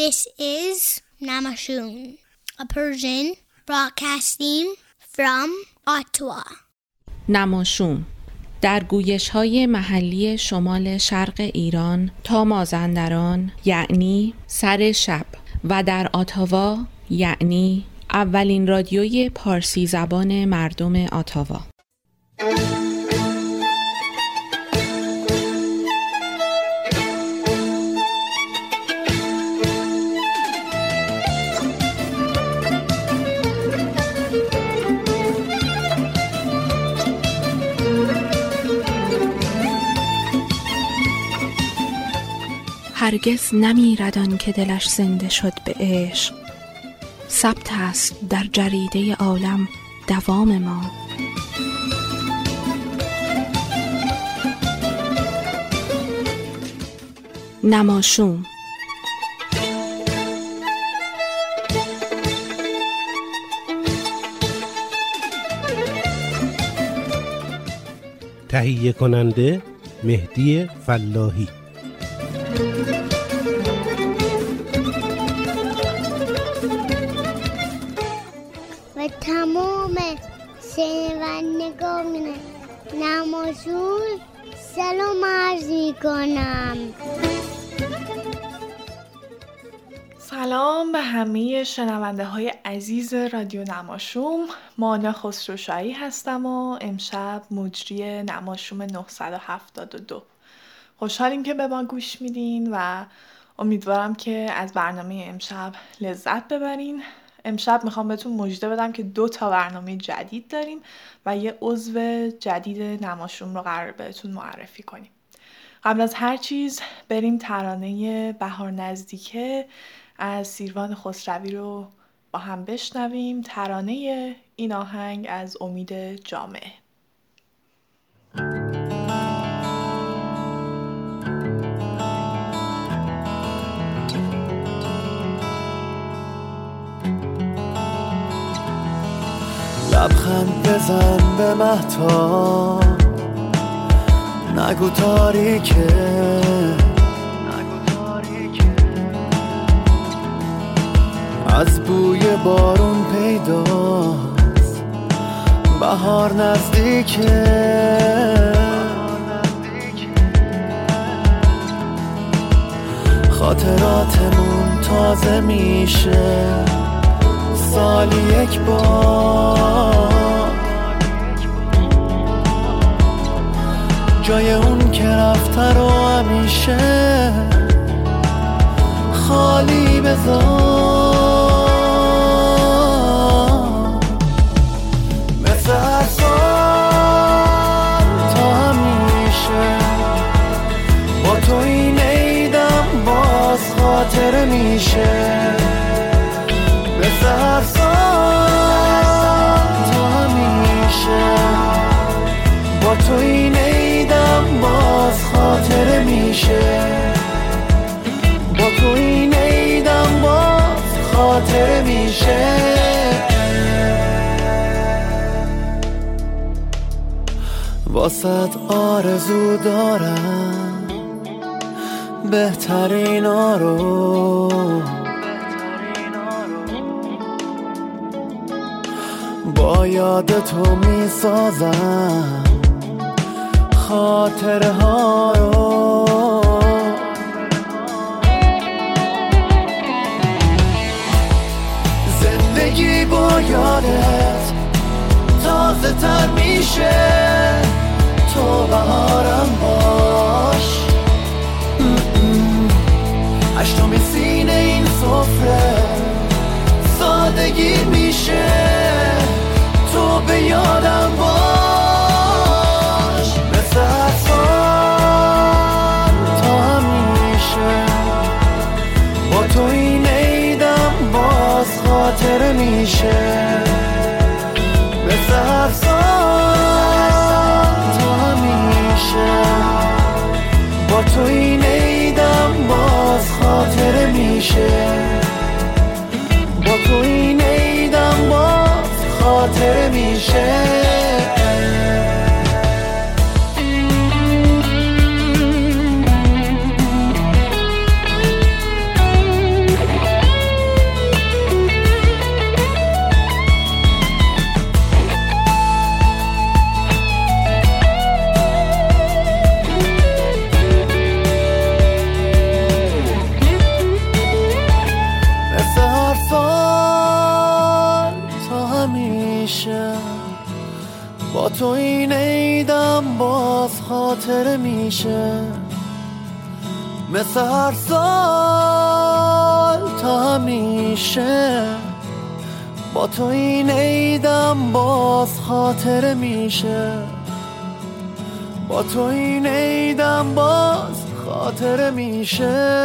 This is Namashoon, a Persian broadcasting from Ottawa. نماشوم در گویش‌های محلی شمال شرق ایران تا مازندران یعنی سر شب و در اتاوا یعنی اولین رادیوی پارسی زبان مردم اتاوا. هرگز نمیردان که دلش زنده شد به عشق، ثبت است در جریده عالم دوام ما. نماشوم تهیه کننده مهدی فلاحی. نماشون سلام عرض میکنم. سلام به همه شنونده های عزیز رادیو نماشوم. مانا خسروشاهی هستم و امشب مجری نماشوم 972. خوشحالیم که به ما گوش میدین و امیدوارم که از برنامه امشب لذت ببرین. امشب میخوام بهتون مژده بدم که 2 برنامه جدید داریم و یه عضو جدید نماشوم رو قرار بهتون معرفی کنیم. قبل از هر چیز بریم ترانه بهار نزدیکه از سیروان خسروی رو با هم بشنویم. ترانه این آهنگ از امید جامعه. لبخند بزن به مهتاب، نگو تاریکه، از بوی بارون پیداست بهار نزدیکه. خاطراتمون تازه میشه سالی یک بار، جای اون که رفته رو همیشه خالی بذار. مثل هر سال تا همیشه با تو این عیدم باز خاطره میشه. هر سال تا همیشه با تو این عیدم باز خاطره میشه، با تو این عیدم باز خاطره میشه. واسه آرزو دارم بهترینا رو، با یاد تو میسازم خاطرها رو. زندگی با یادت تازه تر میشه، تو بهارم باش، اشتوم سینه این سفره سادگی میشه، تو به یادم باش. مثل هر سال تا همیشه با تو این عیدم باز خاطره میشه. مثل هر سال تا همیشه با تو این عیدم باز خاطره میشه، با تو این عیدم باز خاطر میشه. تو این عیدم باز خاطره میشه، مثل هر سال تا همیشه. با تو این عیدم باز خاطره میشه، با تو این عیدم باز خاطره میشه.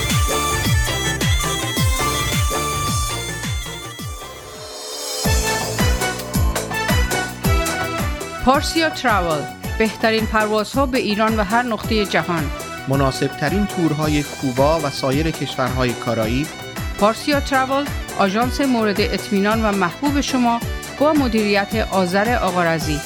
پارسیا تراول، بهترین پروازها به ایران و هر نقطه جهان، مناسبترین تورهای کوبا و سایر کشورهای کارائیب. پارسیا تراول، آژانس مورد اطمینان و محبوب شما با مدیریت آذر آقارزی.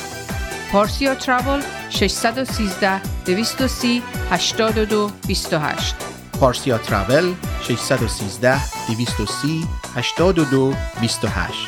پارسیا تراول 613 230 8228. پارسیا تراول 613 230 8228.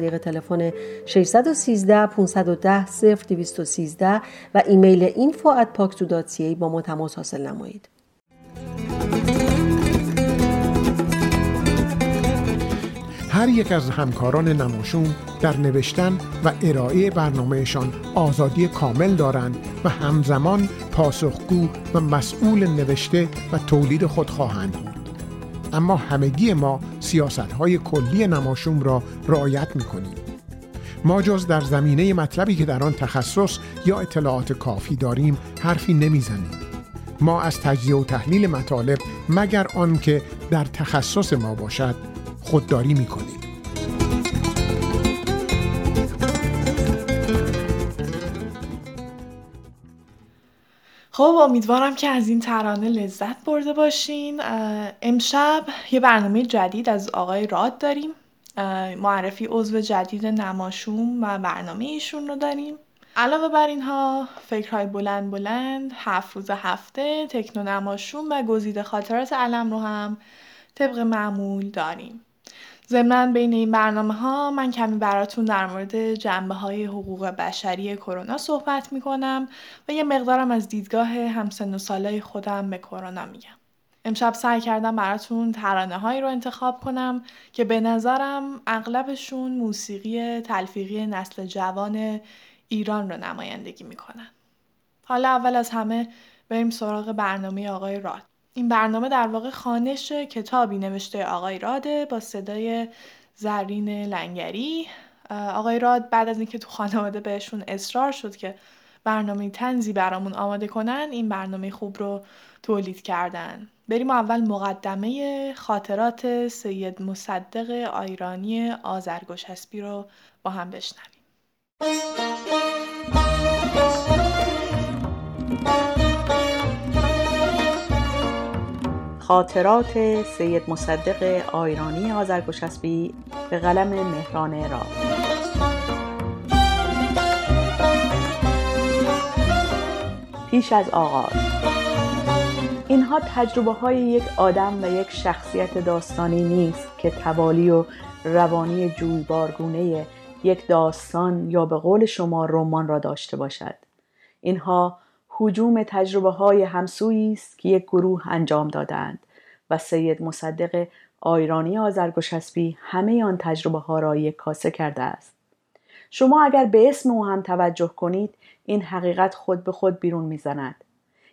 طریق تلفن 613 510 0213 و ایمیل info@pakso.ca با ما تماس حاصل نمایید. هر یک از همکاران نماشوم در نوشتن و ارائه برنامهشان آزادی کامل دارند و همزمان پاسخگو و مسئول نوشته و تولید خود خواهند بود. اما همگی ما سیاست‌های کلی نماشوم را رعایت می‌کنیم. ما جز در زمینه مطلبی که در آن تخصص یا اطلاعات کافی داریم حرفی نمی‌زنیم. ما از تجزیه و تحلیل مطالب مگر آن که در تخصص ما باشد خودداری می‌کنیم. خب امیدوارم که از این ترانه لذت برده باشین. امشب یه برنامه جدید از آقای راد داریم، معرفی عضو جدید نماشوم و برنامه ایشون رو داریم. علاوه بر اینها فکرهای بلند بلند، 7 روز هفته، تکنو نماشوم و گزیده خاطرات علم رو هم طبق معمول داریم. ضمن بین این برنامه ها من کمی براتون در مورد جنبه های حقوق بشری کرونا صحبت میکنم و یه مقدارم از دیدگاه همسن و سالای خودم به کرونا میگم. امشب سعی کردم براتون ترانه هایی رو انتخاب کنم که به نظرم اغلبشون موسیقی تلفیقی نسل جوان ایران رو نمایندگی میکنن. حالا اول از همه بریم سراغ برنامه آقای راد. این برنامه در واقع خوانش کتابی نوشته آقای راده با صدای زرین لنگری. آقای راد بعد از اینکه تو خانواده بهشون اصرار شد که برنامه طنزی برامون آماده کنن، این برنامه خوب رو تولید کردن. بریم اول مقدمه خاطرات سید مصدق ایرانی آذرگوشسبی رو با هم بشنویم. خاطرات سید مصدق ایرانی آذرگوشسبی به قلم مهران راد. پیش از آغاز، اینها تجربه های یک آدم و یک شخصیت داستانی نیست که توالی و روانی جویبارگونه یک داستان یا به قول شما رمان را داشته باشد. اینها هجوم تجربه های همسویی است که یک گروه انجام دادند و سید مصدق ایرانی آذرگوشسبی همه آن تجربه ها را یک کاسه کرده است. شما اگر به اسم او هم توجه کنید، این حقیقت خود به خود بیرون میزند.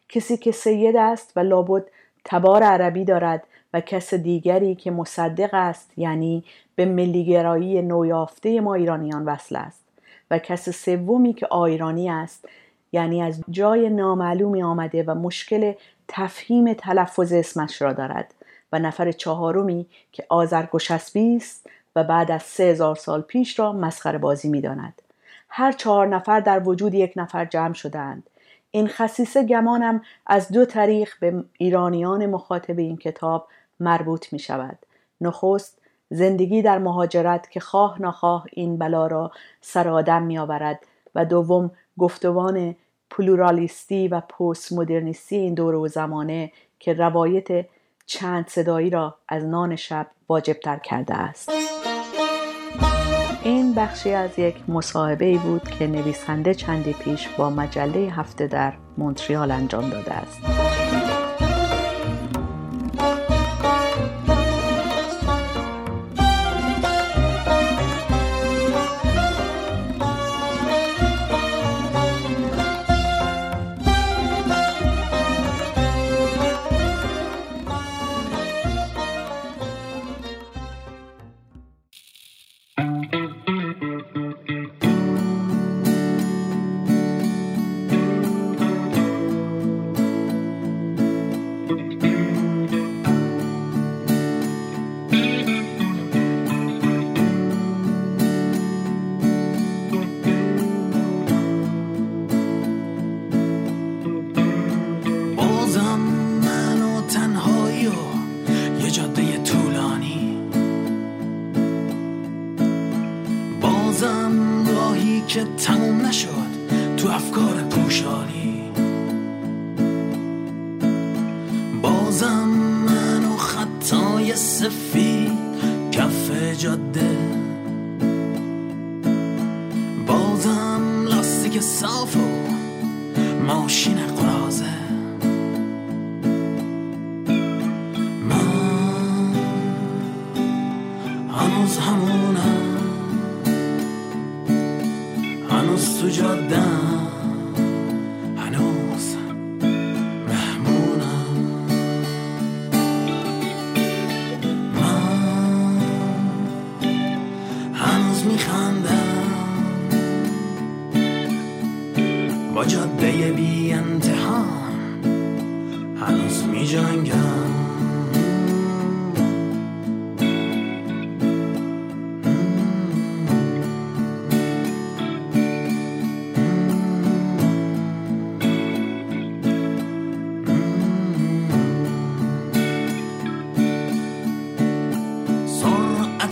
کسی که سید است و لابد تبار عربی دارد و کس دیگری که مصدق است، یعنی به ملیگرایی نویافته ما ایرانیان وصل است، و کس سومی که ایرانی است، یعنی از جای نامعلومی آمده و مشکل تفهیم تلفظ اسمش را دارد، و نفر چهارمی که آذرگوشسبی است و بعد از 3000 سال پیش را مسخره بازی می داند. هر 4 نفر در وجود یک نفر جمع شدند. این خصیصه گمانم از 2 طریق به ایرانیان مخاطب این کتاب مربوط می شود. نخست، زندگی در مهاجرت که خواه نخواه این بلا را سر آدم می آورد، و دوم، گفتمان پلورالیستی و پست مدرنیستی این دور و زمانه که روایت چند صدایی را از نان شب واجب‌تر کرده است. این بخشی از یک مصاحبه‌ای بود که نویسنده چندی پیش با مجله هفته در مونتریال انجام داده است.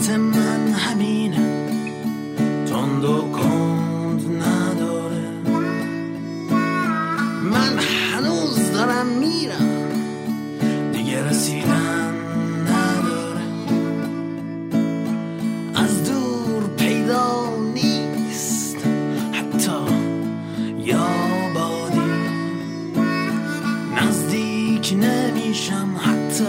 حالت من همینه، تند و کند نداره. من هنوز دارم میرم، دیگه رسیدن نداره. از دور پیدا نیست حتی یا بادی، نزدیک نمیشم حتی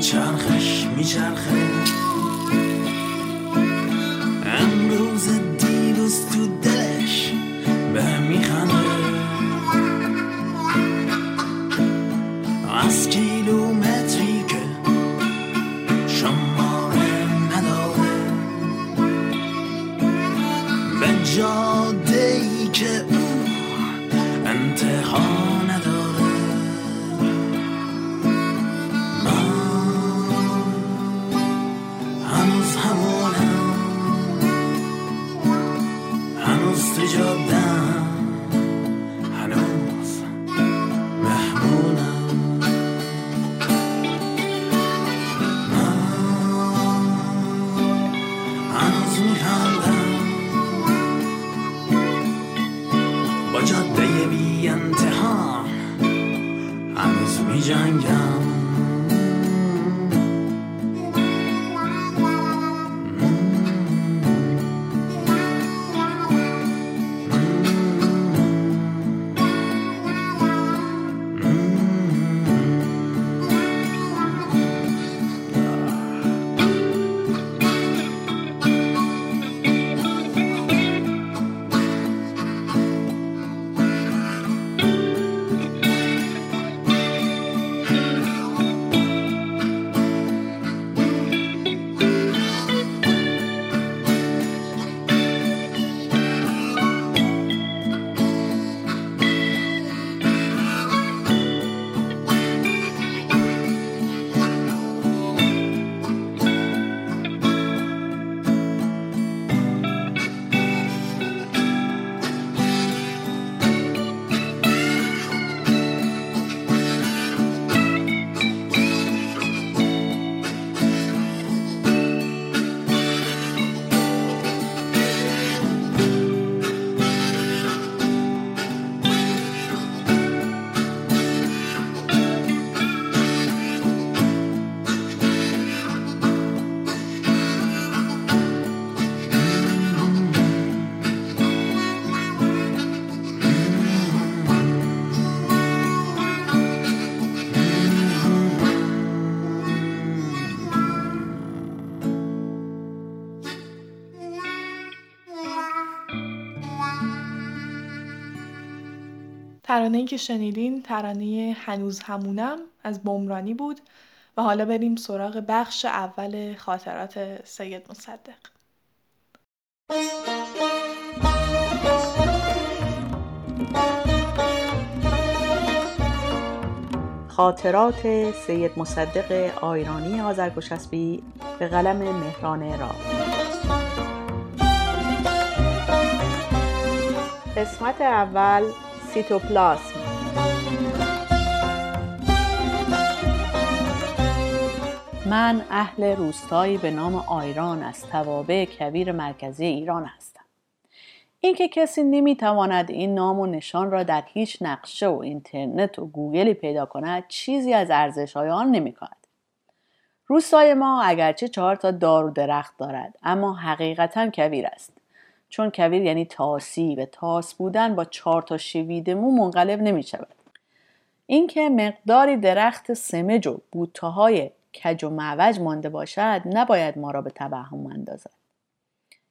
چرخش میچرخه. امروز دیروز تو دلش به هم میخنده. از کیلومتری که شماره نداره، به جاده‌ای که او انتها نداره. ترانه‌ای که شنیدین ترانه هنوز همونم از بمرانی بود و حالا بریم سراغ بخش اول خاطرات سید مصدق. خاطرات سید مصدق آیرانی آذرگوشسبی به قلم مهران را. قسمت اول سیتوپلاسم. من اهل روستایی به نام آیران از توابع کویر مرکزی ایران هستم. اینکه کسی نمیتواند این نام و نشان را در هیچ نقشه و اینترنت و گوگلی پیدا کند چیزی از ارزش‌های آن نمی‌کند. روستای ما اگرچه 4 تا دار و درخت دارد اما حقیقتاً کویر است. چون کویر یعنی تاسی، به تاس بودن با 4 تا شوید مو منقلب نمی‌شود. اینکه مقداری درخت سمج و بوته‌های کج و معوج مانده باشد نباید ما را به توهم اندازد.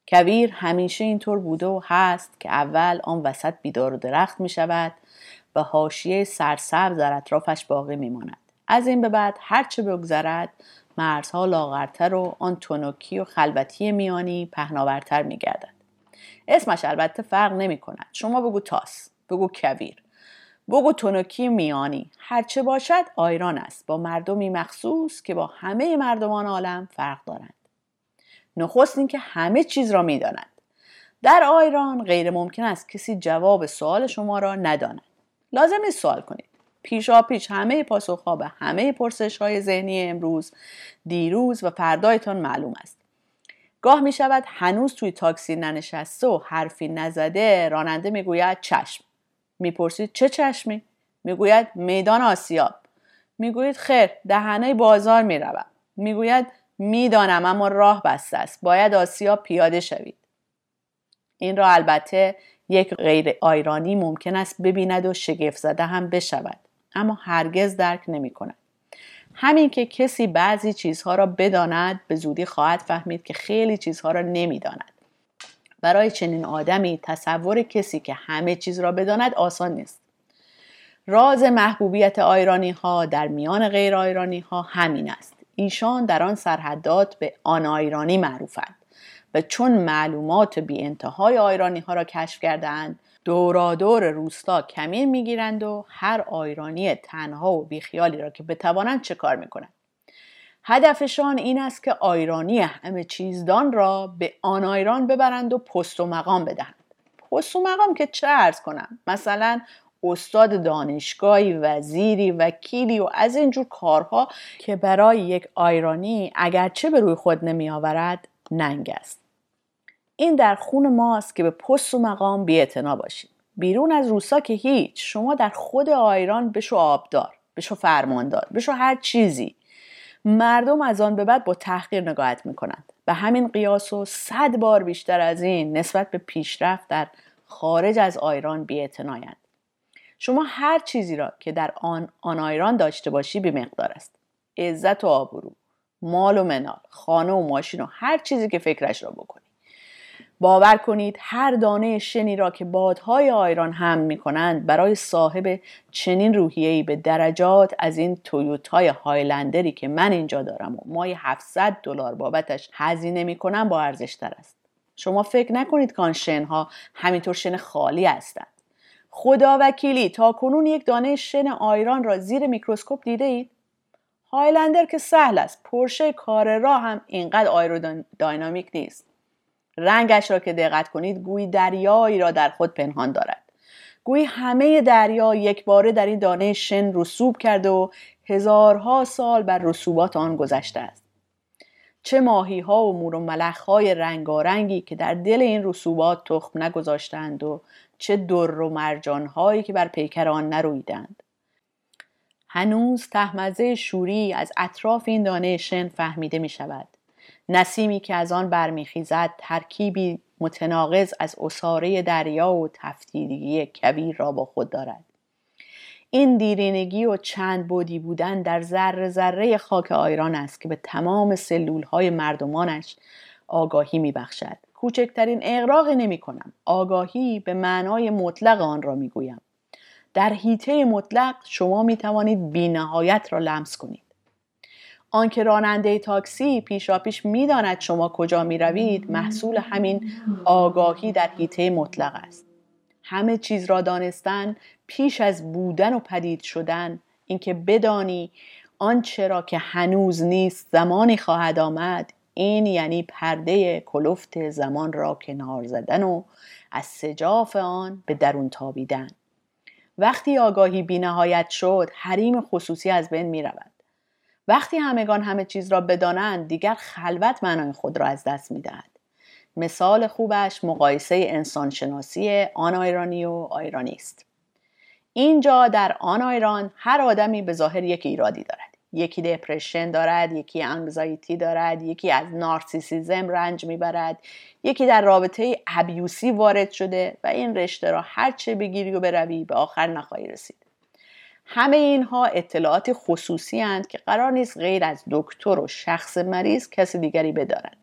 کویر همیشه اینطور بوده و هست که اول آن وسط بیدار و درخت می شود و حاشیه سرسبز در اطرافش باقی می ماند. از این به بعد هرچه بگذرد مرزها لاغرتر و آن تنکی و خلوتی میانی پهناورتر می گردد. اسمش البته فرق نمی کند. شما بگو تاس، بگو کویر، بگو تنکی میانی، هرچه باشد آیران است، با مردمی مخصوص که با همه مردمان عالم فرق دارند. نخست این که همه چیز را می دانند. در آیران غیر ممکن است کسی جواب سوال شما را نداند. لازم نیست سوال کنید. پیشا پیش همه پاسخها به همه پرسش‌های ذهنی امروز، دیروز و فردایتان معلوم است. گاه می شود هنوز توی تاکسی ننشسته و حرفی نزده راننده می گوید چشم. می پرسید چه چشمی؟ می گوید میدان آسیاب. می گوید خیر دهنه بازار می روم. می گوید میدانم اما راه بسته است. باید آسیاب پیاده شوید. این را البته یک غیر آیرانی ممکن است ببیند و شگفت زده هم بشود. اما هرگز درک نمی کند. همین که کسی بعضی چیزها را بداند به زودی خواهد فهمید که خیلی چیزها را نمی داند. برای چنین آدمی تصور کسی که همه چیز را بداند آسان نیست. راز محبوبیت آیرانی ها در میان غیر آیرانی ها همین است. ایشان در آن سرحدات به آن آیرانی معروفند و چون معلومات بی انتهای آیرانی ها را کشف کردند دورادور روستا کمین می گیرند و هر آیرانی تنها و بیخیالی را که بتوانند چه کار می کنند. هدفشان این است که آیرانی همه چیزدان را به آن آیران ببرند و پست و مقام بدهند. پست و مقام که چه عرض کنم؟ مثلا استاد دانشگاهی، وزیری، وکیلی و از اینجور کارها که برای یک آیرانی اگرچه به روی خود نمی آورد ننگ است. این در خون ماست که به پست و مقام بی‌اعتنا باشیم. بیرون از روستا که هیچ. شما در خود آیران بشو آبدار، بشو فرماندار، بشو هر چیزی. مردم از آن به بعد با تحقیر نگاهت میکنند. به همین قیاس و 100 بار بیشتر از این نسبت به پیشرفت در خارج از آیران بی‌اعتنایند. شما هر چیزی را که در آن آیران داشته باشی بی مقدار است. عزت و آبرو، مال و منال، خانه و ماشین و هر چیزی که فکرش را بکنی. باور کنید هر دانه شنی را که بادهای آیران هم می کنند برای صاحب چنین روحیه‌ای به درجات از این تویوتای هایلندری که من اینجا دارم و ماهی $700 بابتش هزینه می کنم با ارزش‌تر است. شما فکر نکنید که آن شنها همینطور شن خالی هستند. خدا وکیلی تا کنون یک دانه شن آیران را زیر میکروسکوپ دیده اید؟ هایلندر که سهل است. پرشه کار راه هم اینقدر آیروداینامیک نیست. رنگش را که دقت کنید گویی دریایی را در خود پنهان دارد. گویی همه دریا یک باره در این دانه شن رسوب کرده و هزارها سال بر رسوبات آن گذشته است. چه ماهی ها و مور و ملخ های رنگارنگی که در دل این رسوبات تخم نگذاشتند و چه در و مرجان هایی که بر پیکر آن نرویدند. هنوز تهمزه شوری از اطراف این دانه شن فهمیده می شود. نسیمی که از آن برمیخیزد ترکیبی متناقض از عصاره دریا و تفتیدگی کبیر را با خود دارد. این دیرینگی و چند بودی بودن در ذره ذره خاک آیران است که به تمام سلولهای مردمانش آگاهی می بخشد. کوچکترین اغراقی نمی کنم. آگاهی به معنای مطلق آن را می گویم. در هیته مطلق شما می توانید بی نهایت را لمس کنید. آنکه راننده تاکسی پیشاپیش می داند شما کجا می روید محصول همین آگاهی در هیته مطلق است. همه چیز را دانستن پیش از بودن و پدید شدن، اینکه بدانی آنچه را که هنوز نیست زمانی خواهد آمد، این یعنی پرده کلفت زمان را کنار زدن و از سجاف آن به درون تابیدن. وقتی آگاهی بی نهایت شد، حریم خصوصی از بین می رود. وقتی همگان همه چیز را بدانند، دیگر خلوت معنای خود را از دست می دهد. مثال خوبش مقایسه انسانشناسی آنا ایرانی و آیرانی است. اینجا در آنا ایران هر آدمی به ظاهر یک ایرادی دارد. یکی دپرشن دارد، یکی انگزایتی دارد، یکی از نارسیسیزم رنج میبرد، یکی در رابطه ابیوسی وارد شده و این رشته را هر چه بگیری و بروی به آخر نخواهی رسید. همه اینها اطلاعات خصوصی اند که قرار نیست غیر از دکتر و شخص مریض کسی دیگری بداند.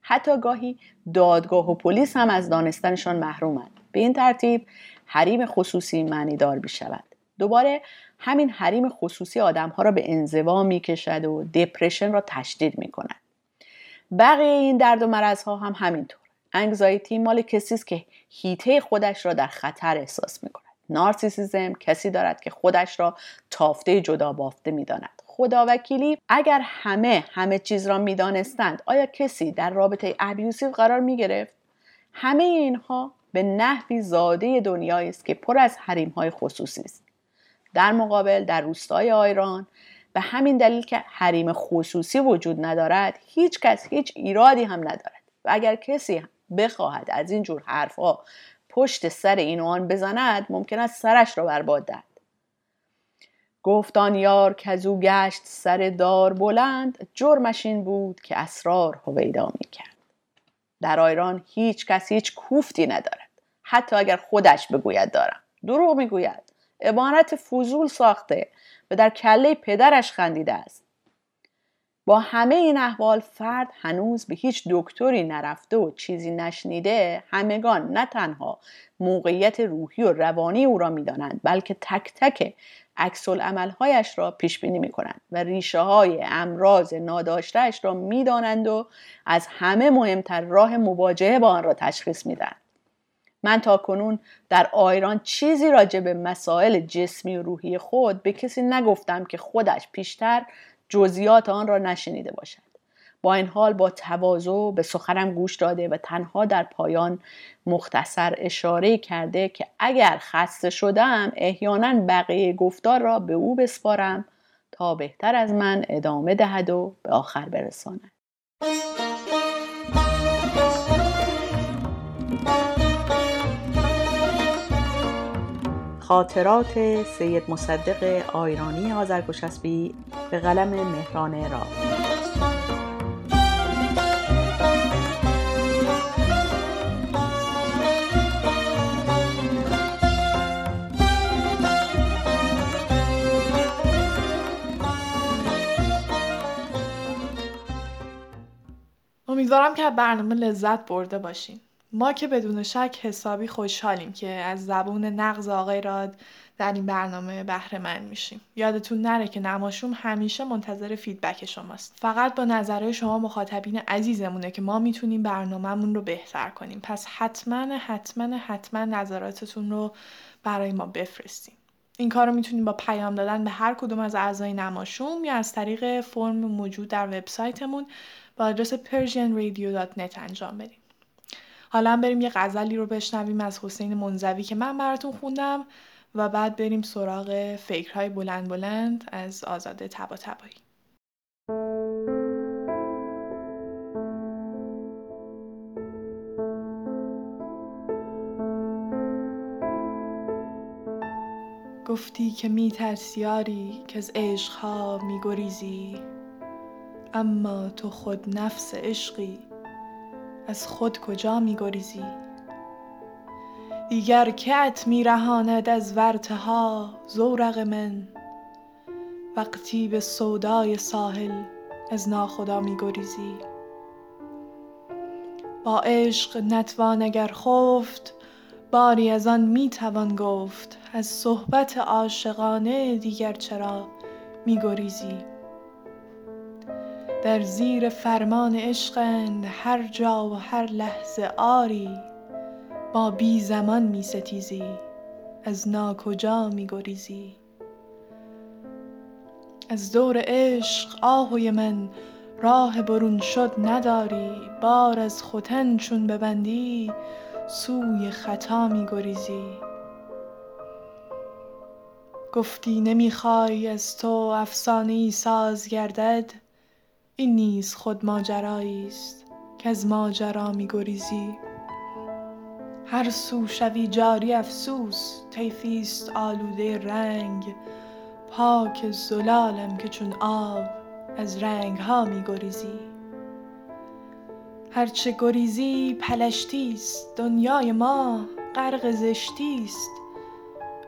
حتی گاهی دادگاه و پلیس هم از دانستنشان محرومند. به این ترتیب حریم خصوصی معنی دار می‌شود. دوباره همین حریم خصوصی آدم‌ها را به انزوا می‌کشد و دپرشن را تشدید می‌کند. بقیه این درد و مرزها هم همینطور. انگزایتی مال کسی است که هیته خودش را در خطر احساس می‌کند. نارسیسیزم کسی دارد که خودش را تافته جدا بافته می‌داند. خداوکیلی اگر همه چیز را می‌دانستند، آیا کسی در رابطه ابیوسیو قرار می‌گرفت؟ همه اینها به نحوی زاده دنیایی است که پر از حریم‌های خصوصی است. در مقابل در روستای ایران به همین دلیل که حریم خصوصی وجود ندارد، هیچ کس هیچ ایرادی هم ندارد و اگر کسی بخواهد از این جور حرفا پشت سر این و آن بزند، ممکن است سرش را بر باد دهد. گفت آن یار کزو گشت سر دار بلند، جرمش این بود که اسرار هویدا میکرد. در ایران هیچ کس هیچ کوفتی ندارد، حتی اگر خودش بگوید دارم، دروغ میگوید، عبارت فضول ساخته و در کله پدرش خندیده است. با همه این احوال فرد هنوز به هیچ دکتری نرفته و چیزی نشنیده، همگان نه تنها موقعیت روحی و روانی او را می‌دانند، بلکه تک تک عکس‌العمل‌هایش را پیش‌بینی می‌کنند و ریشه‌های امراض ناداشته‌اش را می‌دانند و از همه مهمتر راه مواجهه با آن را تشخیص می‌دهند. من تا کنون در ایران چیزی راجع به مسائل جسمی و روحی خود به کسی نگفتم که خودش پیشتر جزئیات آن را نشنیده باشد. با این حال با تواضع به سخنم گوش داده و تنها در پایان مختصر اشاره کرده که اگر خسته شدم احیانا بقیه گفتار را به او بسپارم تا بهتر از من ادامه دهد و به آخر برساند. خاطرات سید مصدق آیرانی آذرگوشسبی به قلم مهران را. امیدوارم که برنامه لذت برده باشین. ما که بدون شک حسابی خوشحالیم که از زبون نغز آقای راد در این برنامه بهره مند میشیم. یادتون نره که نماشوم همیشه منتظر فیدبک شماست. فقط با نظرهای شما مخاطبین عزیزمونه که ما میتونیم برنامه‌مون رو بهتر کنیم. پس حتما نظراتتون رو برای ما بفرستین. این کار رو میتونید با پیام دادن به هر کدوم از اعضای نماشوم یا از طریق فرم موجود در وبسایتمون با آدرس PersianRadio.net انجام بدید. حالا بریم یه غزلی رو بشنویم از حسین منزوی که من براتون خوندم و بعد بریم سراغ فکرهای بلند بلند از آزاده طباطبایی. گفتی که می ترسیاری که از عشقها می گریزی، اما تو خود نفس عشقی از خود کجا می گریزی؟ دیگر کت می رهاند از ورطه ها زورق من، وقتی به سودای ساحل از ناخدا می گریزی. با عشق نتوان اگر خفت، باری از آن می توان گفت از صحبت عاشقانه دیگر چرا می گریزی؟ در زیر فرمان عشقند هر جا و هر لحظه، آری با بی زمان می ستیزی، از ناکجا می گریزی؟ از دور عشق آهوی من راه برون شد نداری، بار از ختن چون ببندی سوی خطا می گریزی. گفتی نمیخوای از تو افسانه‌ای ساز گردد، این نیز خود ماجرایی است که از ماجرا می گریزی. هر سو شوی جاری افسوس، طیفی است آلوده رنگ، پاک زلالم که چون آب از رنگ ها می گریزی. هرچه گریزی پلشتی است، دنیای ما غرق زشتی است،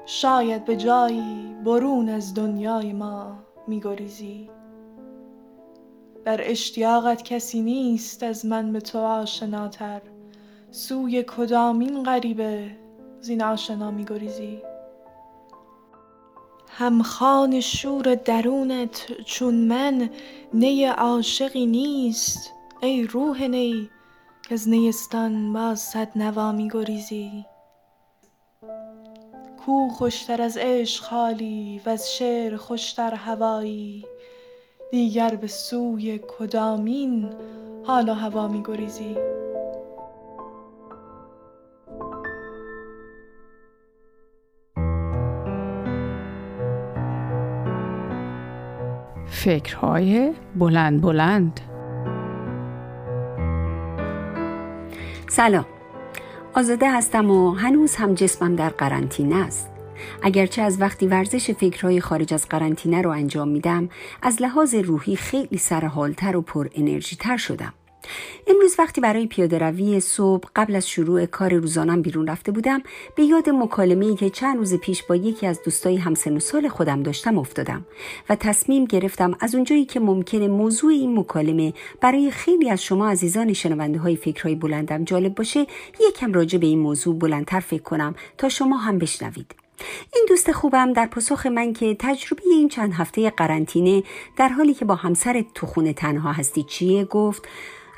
شاید به جایی برون از دنیای ما می گریزی. در اشتیاقت کسی نیست از من به تو آشناتر، سوی کدامین غریبه زین آشنا می گریزی. همخوان شور درونت چون من نی عاشقی نیست، ای روح نی که از نیستان با صد نوا می گریزی. کو خوشتر از عشق حالی و از شعر خوشتر هوایی، دیگر به سوی کدامین حال و هوا می گریزی؟ فکرهای بلند بلند. سلام، آزاده هستم و هنوز هم جسمم در قرنطینه است. اگرچه از وقتی ورزش فکرهای خارج از قرنطینه رو انجام میدم، از لحاظ روحی خیلی سرحالتر و پر انرژی تر شدم. امروز وقتی برای پیاده روی صبح قبل از شروع کار روزانم بیرون رفته بودم، به یاد مکالمه‌ای که چند روز پیش با یکی از دوستای همسن و سال خودم داشتم افتادم و تصمیم گرفتم از اونجایی که ممکنه موضوع این مکالمه برای خیلی از شما عزیزان شنونده های فکرهای بلندم جالب باشه، یکم راجع به این موضوع بلندتر فکر کنم تا شما هم بشنوید. این دوست خوبم در پاسخ من که تجربه این چند هفته قرنطینه در حالی که با همسر تو خونه تنها هستی چیه، گفت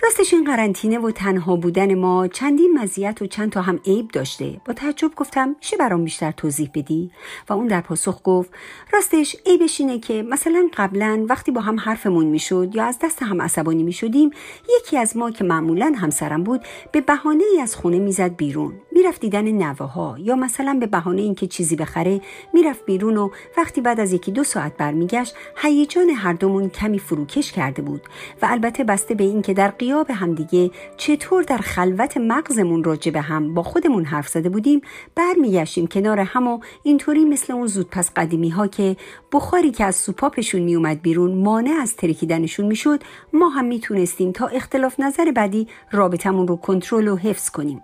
راستش این قرنطینه و تنها بودن ما چندین مزیت و چند تا هم عیب داشته. با تعجب گفتم چه برام بیشتر توضیح بدی؟ و اون در پاسخ گفت راستش عیبش اینه که مثلا قبلا وقتی با هم حرفمون میشد یا از دست هم عصبانی میشدیم، یکی از ما که معمولا همسرم بود به بهانه ای از خونه میزد بیرون، میرفت دیدن نوه‌ها، یا مثلا به بهانه اینکه چیزی بخره میرفت بیرون و وقتی بعد از یکی دو ساعت برمیگشت، هیجان هر دومون کمی فروکش کرده بود و البته بسته به اینکه در به هم دیگه چطور در خلوت مغزمون راجع به هم با خودمون حرف زده بودیم، برمیگشتیم کنار هم و اینطوری مثل اون زودپس قدیمی ها که بخاری که از سوپاپشون میومد بیرون مانع از ترکیدنشون میشد، ما هم میتونستیم تا اختلاف نظر بعدی رابطمون رو کنترل و حفظ کنیم.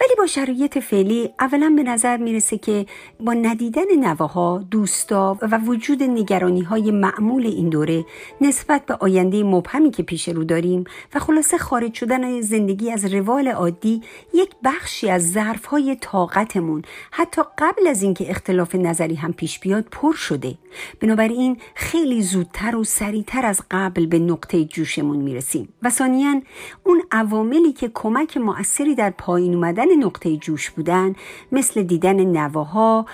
ولی با شرایط فعلی اولا به نظر میرسه که با ندیدن نوه‌ها، دوستا و وجود نگرانی‌های معمول این دوره نسبت به آینده مبهمی که پیش رو داریم و خلاصه خارج شدن زندگی از روال عادی، یک بخشی از ظرف‌های طاقتمون حتی قبل از اینکه اختلاف نظری هم پیش بیاد پر شده. بنابراین خیلی زودتر و سریعتر از قبل به نقطه جوشمون میرسیم و ثانیاً اون عواملی که کمک مؤثری در پایین اومدن نقطه جوش بودن، مثل دیدن نوه‌ها،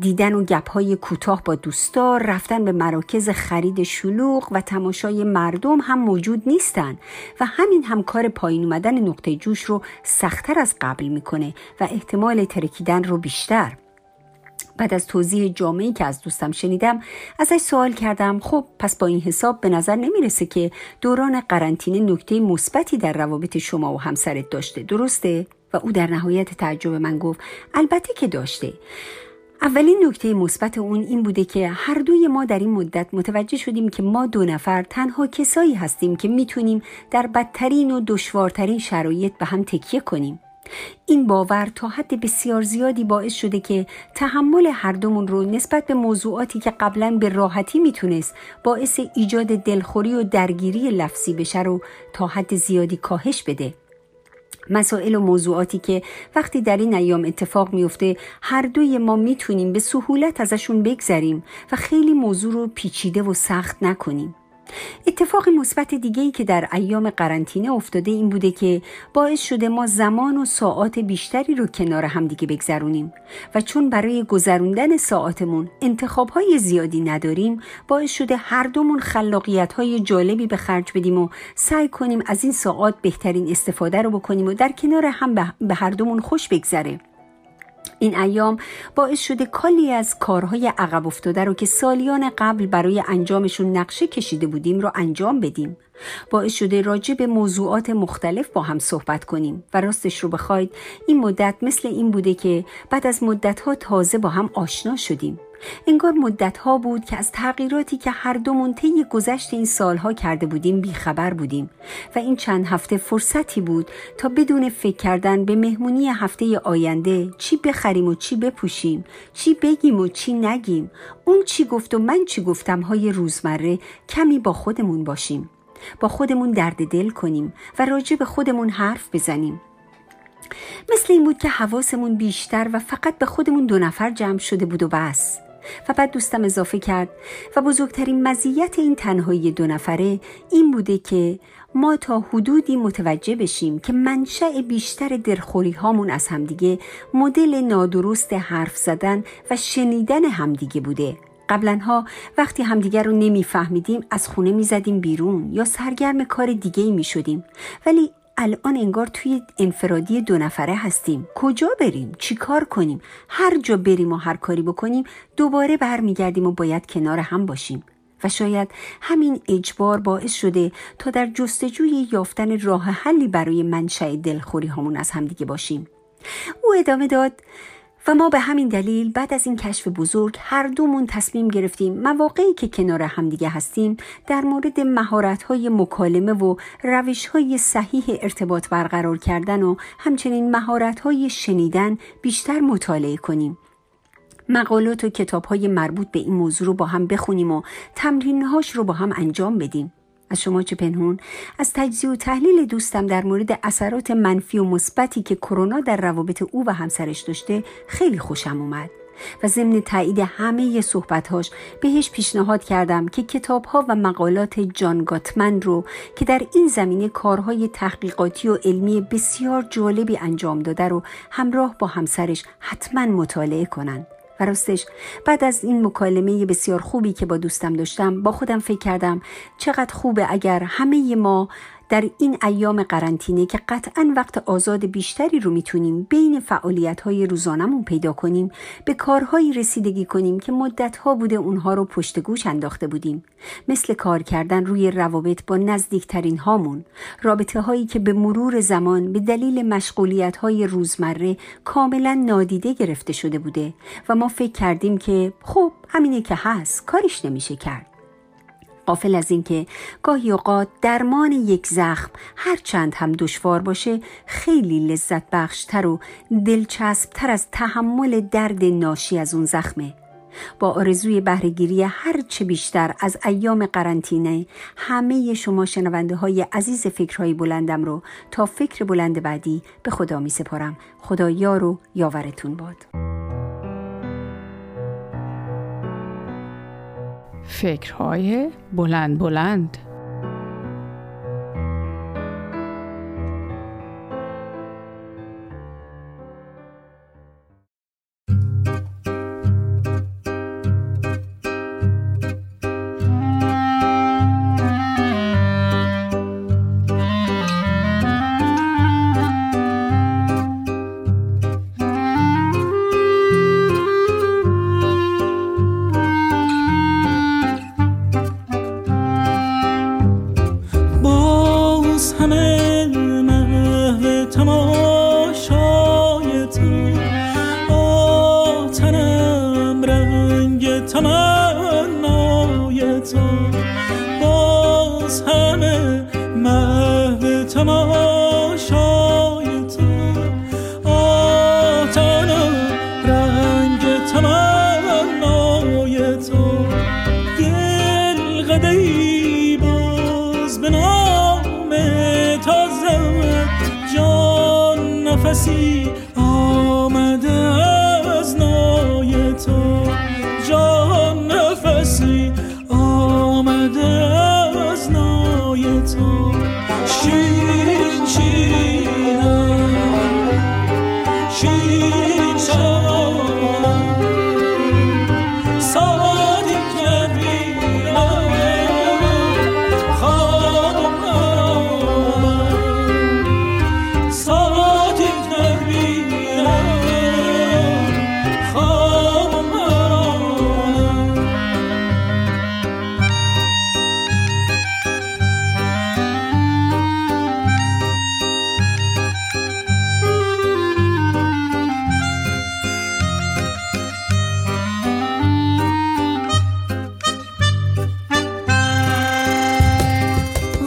دیدن و گپ‌های کوتاه با دوستا، رفتن به مراکز خرید شلوغ و تماشای مردم هم موجود نیستن و همین همکار پایین اومدن نقطه جوش رو سخت‌تر از قبل میکنه و احتمال ترکیدن رو بیشتر. بعد از توضیح جامعی که از دوستم شنیدم، ازش سوال کردم خب پس با این حساب به نظر نمیرسه که دوران قرنطینه نکته مثبتی در روابط شما و همسرت داشته، درسته؟ و او در نهایت تعجب من گفت البته که داشته. اولین نکته مثبت اون این بوده که هر دوی ما در این مدت متوجه شدیم که ما دو نفر تنها کسایی هستیم که میتونیم در بدترین و دشوارترین شرایط به هم تکیه کنیم. این باور تا حد بسیار زیادی باعث شده که تحمل هر دومون رو نسبت به موضوعاتی که قبلا به راحتی میتونست باعث ایجاد دلخوری و درگیری لفظی بشه رو تا حد زیادی کاهش بده مسائل و موضوعاتی که وقتی در این ایام اتفاق میفته هر دوی ما میتونیم به سهولت ازشون بگذریم و خیلی موضوع رو پیچیده و سخت نکنیم. اتفاق مثبت دیگه‌ای که در ایام قرنطینه افتاده این بوده که باعث شده ما زمان و ساعات بیشتری رو کنار همدیگه بگذرونیم و چون برای گذروندن ساعاتمون انتخاب‌های زیادی نداریم، باعث شده هر دومون خلاقیت‌های جالبی به خرج بدیم و سعی کنیم از این ساعات بهترین استفاده رو بکنیم و در کنار هم به هر دومون خوش بگذره. این ایام باعث شده کلی از کارهای عقب افتاده رو که سالیان قبل برای انجامشون نقشه کشیده بودیم رو انجام بدیم. باعث شده راجع به موضوعات مختلف با هم صحبت کنیم و راستش رو بخواید این مدت مثل این بوده که بعد از مدت‌ها تازه با هم آشنا شدیم. انگار مدت‌ها بود که از تغییراتی که هر دومون طی گذشت این سال‌ها کرده بودیم بیخبر بودیم و این چند هفته فرصتی بود تا بدون فکر کردن به مهمونی هفته آینده چی بخریم و چی بپوشیم، چی بگیم و چی نگیم، اون چی گفت و من چی گفتم های روزمره کمی با خودمون باشیم، با خودمون درد دل کنیم و راجع به خودمون حرف بزنیم. مثل این بود که حواسمون بیشتر و فقط به خودمون دو نفر جمع شده بود و بس. و بعد دوستم اضافه کرد و بزرگترین مزیت این تنهایی دو نفره این بوده که ما تا حدودی متوجه بشیم که منشأ بیشتر درخوری هامون از همدیگه مدل نادرست حرف زدن و شنیدن همدیگه بوده. قبلنها وقتی همدیگر رو نمیفهمیدیم از خونه میزدیم بیرون یا سرگرم کار دیگه‌ای میشدیم، ولی الان انگار توی انفرادی دو نفره هستیم. کجا بریم؟ چی کار کنیم؟ هر جا بریم و هر کاری بکنیم دوباره برمیگردیم و باید کنار هم باشیم. و شاید همین اجبار باعث شده تا در جستجوی یافتن راه حلی برای منشأ دلخوری هامون از همدیگه باشیم. او ادامه داد و ما به همین دلیل بعد از این کشف بزرگ هر دومون تصمیم گرفتیم مواقعی که کنار همدیگه هستیم در مورد مهارت‌های مکالمه و روش‌های صحیح ارتباط برقرار کردن و همچنین مهارت‌های شنیدن بیشتر مطالعه کنیم. مقالات و کتاب‌های مربوط به این موضوع رو با هم بخونیم و تمرین‌هاش رو با هم انجام بدیم. از شما چه پنهون، از تجزیه و تحلیل دوستم در مورد اثرات منفی و مثبتی که کرونا در روابط او و همسرش داشته خیلی خوشم اومد و ضمن تایید همه صحبت‌هاش بهش پیشنهاد کردم که کتاب‌ها و مقالات جان گاتمن رو که در این زمینه کارهای تحقیقاتی و علمی بسیار جالبی انجام داده رو همراه با همسرش حتما مطالعه کنن. و راستش بعد از این مکالمه بسیار خوبی که با دوستم داشتم با خودم فکر کردم چقدر خوبه اگر همه ما در این ایام قرنطینه که قطعاً وقت آزاد بیشتری رو میتونیم بین فعالیت‌های روزانمون پیدا کنیم به کارهایی رسیدگی کنیم که مدت‌ها بوده اونها رو پشت گوش انداخته بودیم، مثل کار کردن روی روابط با نزدیکترین هامون، رابطه‌هایی که به مرور زمان به دلیل مشغولیت‌های روزمره کاملاً نادیده گرفته شده بوده و ما فکر کردیم که خب همینه که هست، کارش نمیشه کرد. غافل از این که گاهی اوقات درمان یک زخم هر چند هم دشوار باشه خیلی لذت بخشتر و دلچسبتر از تحمل درد ناشی از اون زخمه. با آرزوی بهره‌گیری هر چه بیشتر از ایام قرنطینه همه شما شنونده های عزیز فکرهای بلندم رو تا فکر بلند بعدی به خدا می سپارم. خدا یار و یاورتون باد. فکرهای بلند بلند. Baby, boss, banana, toast, jam. کسی آمده از نای تو، جان نفسی آمده از نای تو، شیرین شیرین شیرین شام سادی کبیرم خوابم آمد، سادی کبیرم خوابم آمد.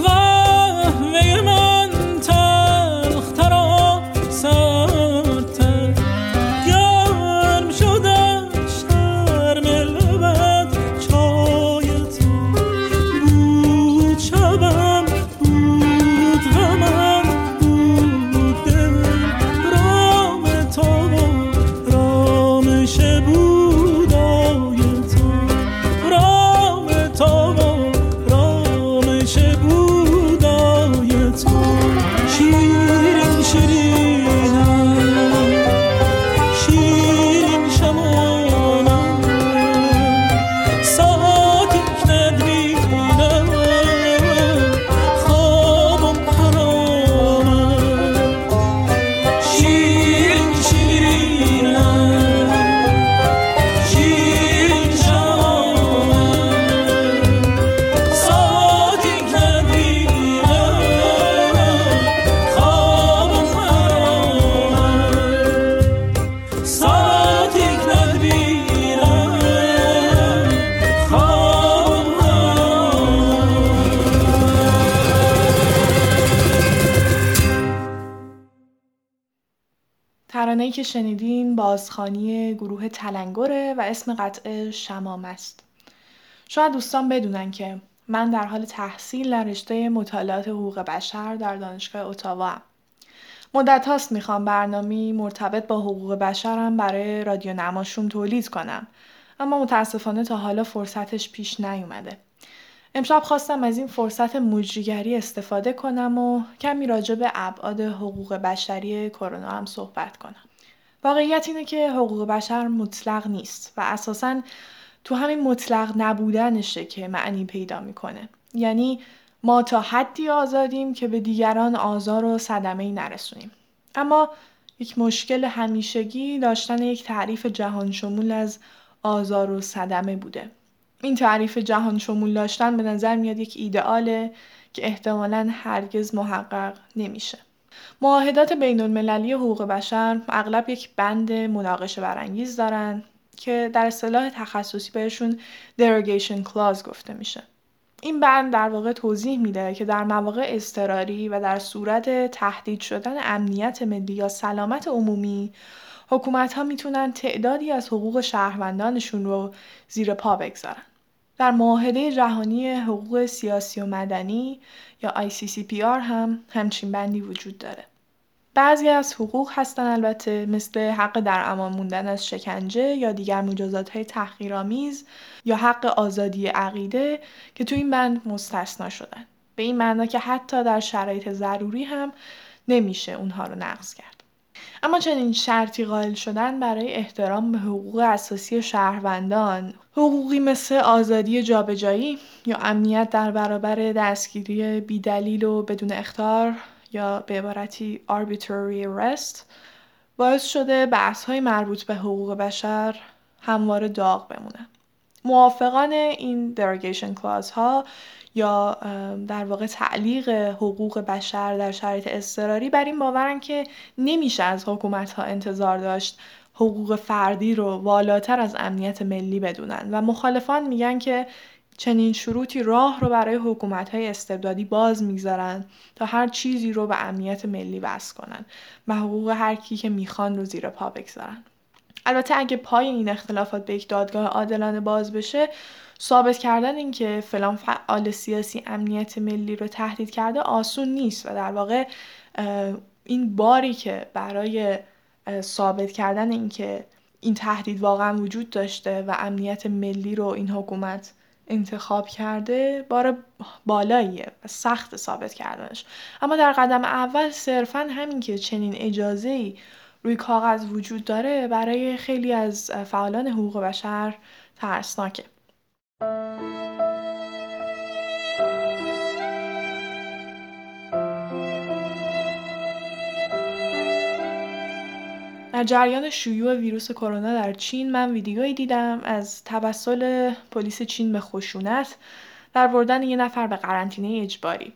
وحوه من تلختر و سردتر، گرم شدش شرم لبت چای تو، بود شبم بود غمم بود دلم، رام تو بود رام شبود آی تو، رام تو بود رام شبود آی تو، شیرین شیرینم شیرین شمانم ساکت ندیدم، خوابم حرامم شیرین شیرینم شیرین شمانم ساکت ندیدم، خوابم حرامم صادق ندیدم، خوابم ترانه‌ای که شنیدین بازخوانی گروه تلنگره و اسم قطعه شمام است. شاید دوستان بدونن که من در حال تحصیل در رشته مطالعات حقوق بشر در دانشگاه اتاوا ام. مدت هاست میخوام برنامه‌ای مرتبط با حقوق بشرم برای رادیو نماشوم تولید کنم، اما متاسفانه تا حالا فرصتش پیش نیومده. امشب خواستم از این فرصت مجریگری استفاده کنم و کمی راجع به ابعاد حقوق بشری کرونا هم صحبت کنم. واقعیت اینه که حقوق بشر مطلق نیست و اساساً تو همین مطلق نبودنشه که معنی پیدا میکنه. یعنی ما تا حدی آزادیم که به دیگران آزار و صدمه‌ای نرسونیم. اما یک مشکل همیشگی داشتن یک تعریف جهان شمول از آزار و صدمه بوده. این تعریف جهان شمول داشتن به نظر میاد یک ایدئاله که احتمالاً هرگز محقق نمیشه. معاهدات بین المللی حقوق بشر اغلب یک بند مناقشه برانگیز دارن که در اصطلاح تخصصی بهشون derogation clause گفته میشه. این بند در واقع توضیح میده که در مواقع اضطراری و در صورت تهدید شدن امنیت ملی یا سلامت عمومی، حکومت ها میتونن تعدادی از حقوق شهروندانشون رو زیر پا بگذارن. در معاهده جهانی حقوق سیاسی و مدنی یا ICCPR هم همچین بندی وجود داره. بعضی از حقوق هستن البته مثل حق در امان موندن از شکنجه یا دیگر مجازات‌های تحقیرآمیز یا حق آزادی عقیده که تو این بند مستثنا شدن، به این معنا که حتی در شرایط ضروری هم نمیشه اونها رو نقض کرد. اما چنین شرطی قائل شدن برای احترام به حقوق اساسی شهروندان، حقوقی مثل آزادی جابجایی یا امنیت در برابر دستگیری بی‌دلیل و بدون اخطار یا به عبارتی arbitrary arrest، باعث شده بحث‌های مربوط به حقوق بشر همواره داغ بمونه. موافقان این derogation clause ها یا در واقع تعلیق حقوق بشر در شرایط اضطراری بر این باورن که نمیشه از حکومت ها انتظار داشت حقوق فردی رو والاتر از امنیت ملی بدونن و مخالفان میگن که چنین شروطی راه رو برای حکومت‌های استبدادی باز می‌ذارن تا هر چیزی رو به امنیت ملی وابسته کنن و حقوق هر کی که میخوان رو زیر پا بگذارن. البته اگه پای این اختلافات به یک دادگاه عادلانه باز بشه، ثابت کردن این که فلان فعال سیاسی امنیت ملی رو تهدید کرده آسون نیست و در واقع این باری که برای ثابت کردن این که این تهدید واقعا وجود داشته و امنیت ملی رو این حکومت انتخاب کرده بار بالاییه و سخت ثابت کردنش. اما در قدم اول صرفاً همین که چنین اجازه‌ای روی کاغذ وجود داره برای خیلی از فعالان حقوق بشر ترسناکه. در جریان شیوع ویروس کرونا در چین من ویدیویی دیدم از تبسل پلیس چین به خشونت در بردن یه نفر به قرنطینه اجباری.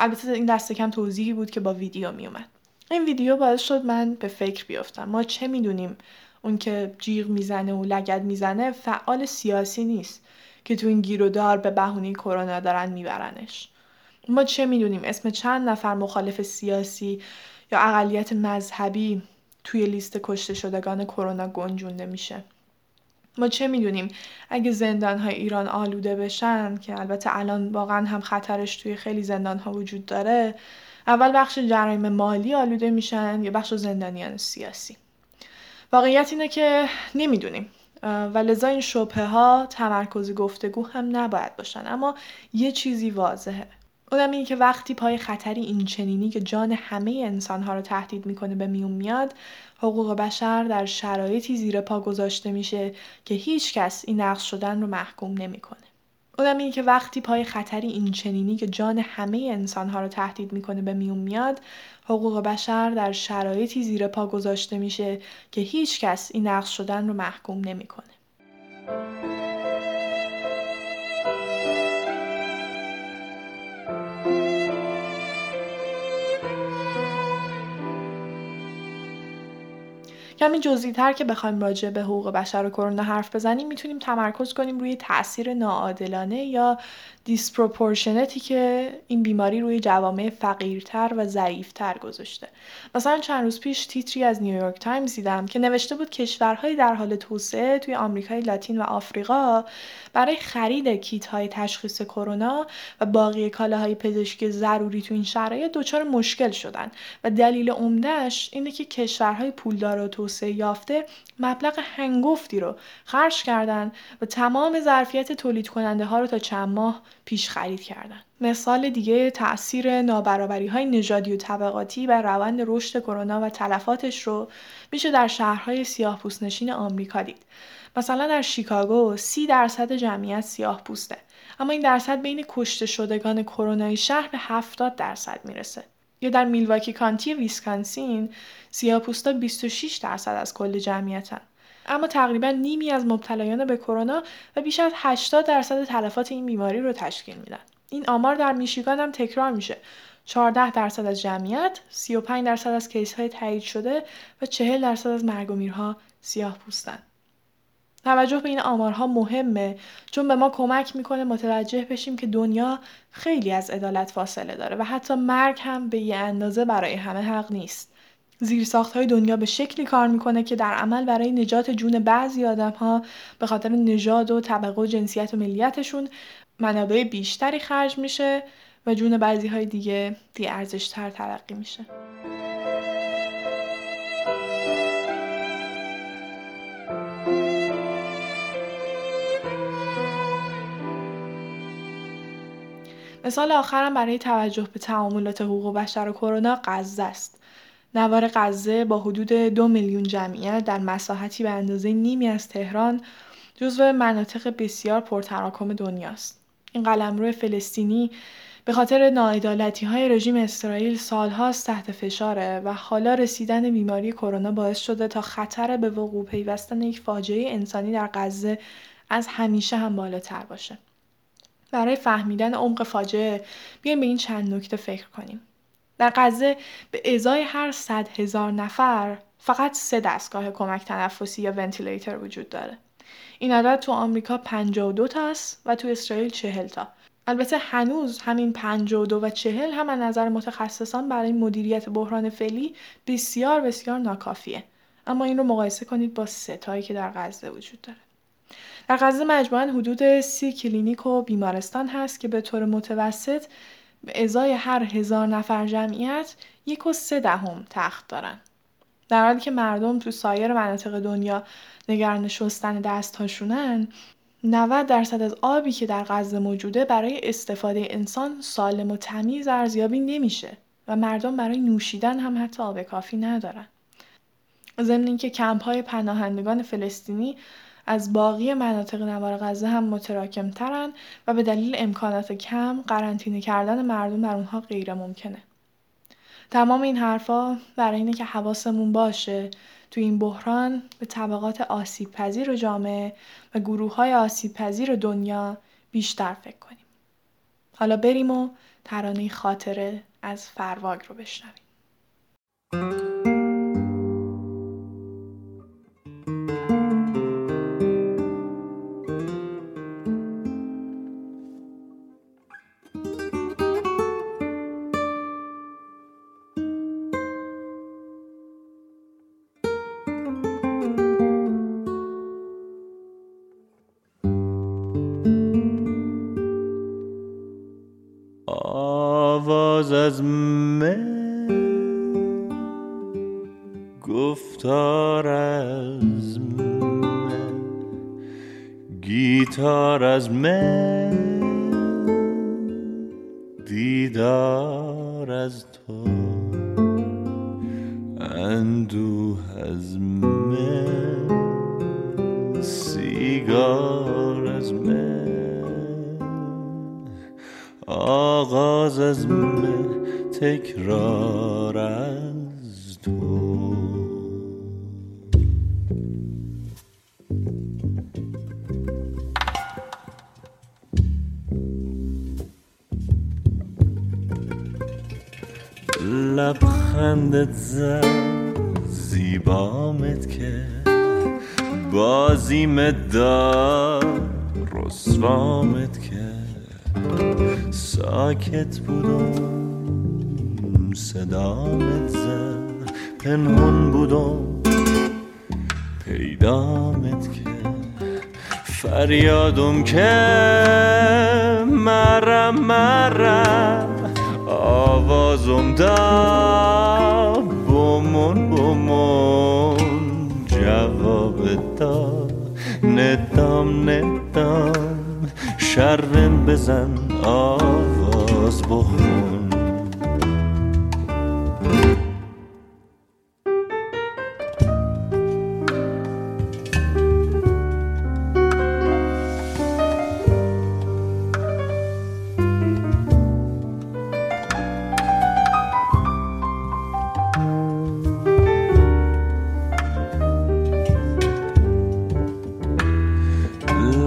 البته این دست کم توضیحی بود که با ویدیو می اومد. این ویدیو باعث شد من به فکر بیفتم. ما چه میدونیم اون که جیغ میزنه و لگد میزنه فعال سیاسی نیست که تو این گیرودار به بهونه کرونا دارن میبرنش. ما چه میدونیم اسم چند نفر مخالف سیاسی یا اقلیت مذهبی توی لیست کشته شدگان کرونا گنجونده میشه. ما چه میدونیم اگه زندان‌های ایران آلوده بشن، که البته الان واقعا هم خطرش توی خیلی زندان‌ها وجود داره، اول بخش جرایم مالی آلوده میشن یا بخش زندانیان سیاسی؟ واقعیت اینه که نمیدونیم و لذا این شبهه ها تمرکز گفتگو هم نباید باشن. اما یه چیزی واضحه، اونم اینه که وقتی پای خطری این چنینی که جان همه انسان‌ها رو تهدید میکنه به میون میاد، حقوق بشر در شرایطی زیر پا گذاشته میشه که هیچ کس این نقض شدن رو محکوم نمیکنه. اونم اینه که وقتی پای خطری این چنینی که جان همه انسان‌ها رو تهدید میکنه به میون میاد، حقوق بشر در شرایطی زیر پا گذاشته میشه که هیچ کس این نقض شدن رو محکوم نمیکنه. کمی جزئی‌تر که بخوایم راجع به حقوق بشر و کرونا حرف بزنیم، میتونیم تمرکز کنیم روی تأثیر ناعادلانه یا دیسپروپورشنتی که این بیماری روی جوامع فقیرتر و ضعیفتر گذاشته. مثلا چند روز پیش تیتری از نیویورک تایمز دیدم که نوشته بود کشورهای در حال توسعه توی آمریکای لاتین و آفریقا برای خرید کیت‌های تشخیص کرونا و باقی کالاهای پزشکی ضروری تو این شرایط دچار مشکل شدن و دلیل عمده‌اش اینه که کشورهای پولدار و توسعه یافته مبلغ هنگفتی رو خرج کردن و تمام ظرفیت تولید کننده ها رو تا چند ماه پیش خرید کردن. مثال دیگه تأثیر نابرابری های نژادی و طبقاتی بر روند رشد کرونا و تلفاتش رو میشه در شهرهای سیاه پوست نشین آمریکا دید. مثلا در شیکاگو 30% جمعیت سیاه پوسته، اما این درصد بین کشته شدگان کرونای شهر به 70% میرسه. یا در میلواکی کانتی ویسکانسین سیاه‌پوستا 26% از کل جمعیتن، اما تقریباً نیمی از مبتلایان به کرونا و بیش از 80% تلفات این بیماری رو تشکیل میدن. این آمار در میشیگان هم تکرار میشه. 14% از جمعیت، 35% از کیس‌های تایید شده و 40% از مرگ و میرها سیاه‌پوستن. توجه به این آمارها مهمه، چون به ما کمک میکنه متوجه بشیم که دنیا خیلی از عدالت فاصله داره و حتی مرگ هم به یه اندازه برای همه حق نیست. زیرساخت‌های دنیا به شکلی کار میکنه که در عمل برای نجات جون بعضی آدم‌ها به خاطر نژاد و طبقه و جنسیت و ملیتشون منابع بیشتری خرج میشه و جون بعضی‌های دیگه بی‌ارزش‌تر تلقی میشه. مثال آخرم برای توجه به تعاملات حقوق بشر و کرونا غزه است. نوار غزه با حدود 2 میلیون جمعیت در مساحتی به اندازه نیمی از تهران جزو مناطق بسیار پرتراکم دنیاست. این قلمرو فلسطینی به خاطر ناعدالتی‌های رژیم اسرائیل سال‌هاست تحت فشاره و حالا رسیدن بیماری کرونا باعث شده تا خطر به وقوع پیوستن یک فاجعه انسانی در غزه از همیشه هم بالاتر باشه. برای فهمیدن عمق فاجعه بیایم به این چند نکته فکر کنیم. در غزه به ازای هر 100,000 نفر فقط 3 دستگاه کمک تنفسی یا ونتیلیتر وجود داره. این عدد تو آمریکا 52 تاست و تو اسرائیل 40 تا. البته هنوز همین 52 و 40 هم از نظر متخصصان برای مدیریت بحران فعلی بسیار ناکافیه. اما این رو مقایسه کنید با ستایی که در غزه وجود داره. در غزه مجموعاً حدود 30 کلینیک و بیمارستان هست که به طور متوسط به ازای هر 1000 نفر جمعیت 1.3 تخت دارن. در حالی که مردم تو سایر مناطق دنیا نگران شستن دست‌هاشونن، 90% از آبی که در غزه موجوده برای استفاده انسان سالم و تمیز ارزیابی نمیشه و مردم برای نوشیدن هم حتی آب کافی ندارن. ضمن اینکه کمپ‌های پناهندگان فلسطینی از باقی مناطق نوار غزه هم متراکم ترن و به دلیل امکانات کم قرنطینه کردن مردم در اونها غیر ممکنه. تمام این حرفا برای اینه که حواسمون باشه تو این بحران به طبقات آسیب پذیر جامعه و گروه‌های آسیب پذیر دنیا بیشتر فکر کنیم. حالا بریم و ترانه خاطره از فرواگ رو بشنویم. آواز از من، گفتار از من، گیتار از من، دیدار از تو، اندوه از من، سیگار از من، آغاز از من، تکرار از تو. لبخندت زد، زیبامت کرد، بازیمت داد، رسوامت کرد، ساکت بودم، صدامت زد، پنهون بودم، پیدامت کرد، فریادم که مرم مرم، آوازم دا بمون بمون، جوابت دا ندام ندام، شرم بزن آواز بخون.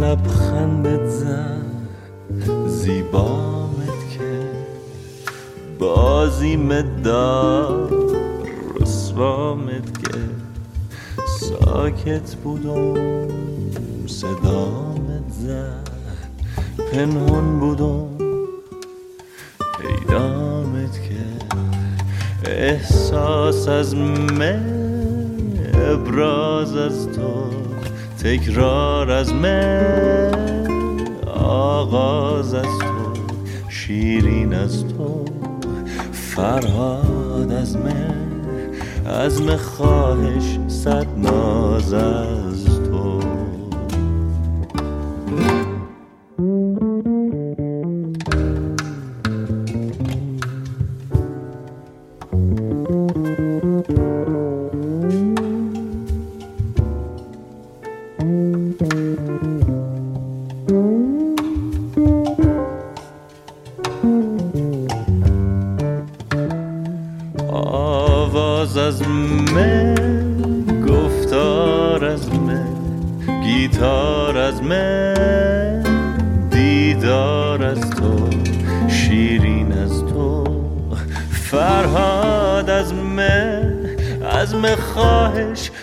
لبخندت زن، زیبامت کرد، بازیمت داد، رسوامت کرد، ساکت بودم، صدامت زد، پنهون بودم، پیدامت کرد، احساس از من، ابراز از تو، تکرار از من، آغاز از تو، شیرین از تو، فرهاد از من، عزم خواهش، صد ناز از تو.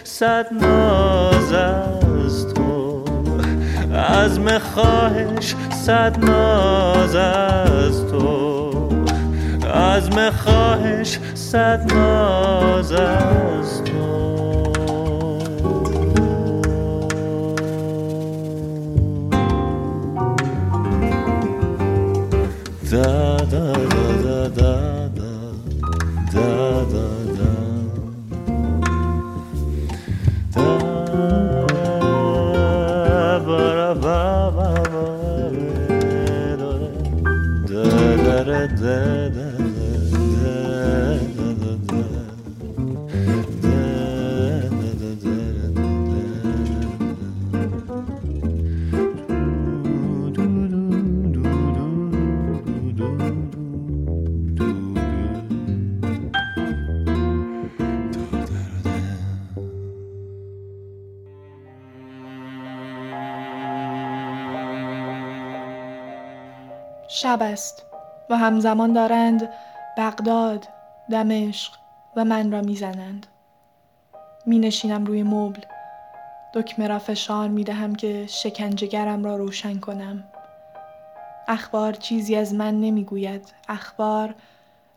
صد ناز از تو، عزم خواهش، صد ناز از تو. شب است و همزمان دارند بغداد، دمشق و من را میزنند. می نشینم روی مبل، دکمه را فشار می دهم که شکنجه‌گرم را روشن کنم. اخبار چیزی از من نمی گوید.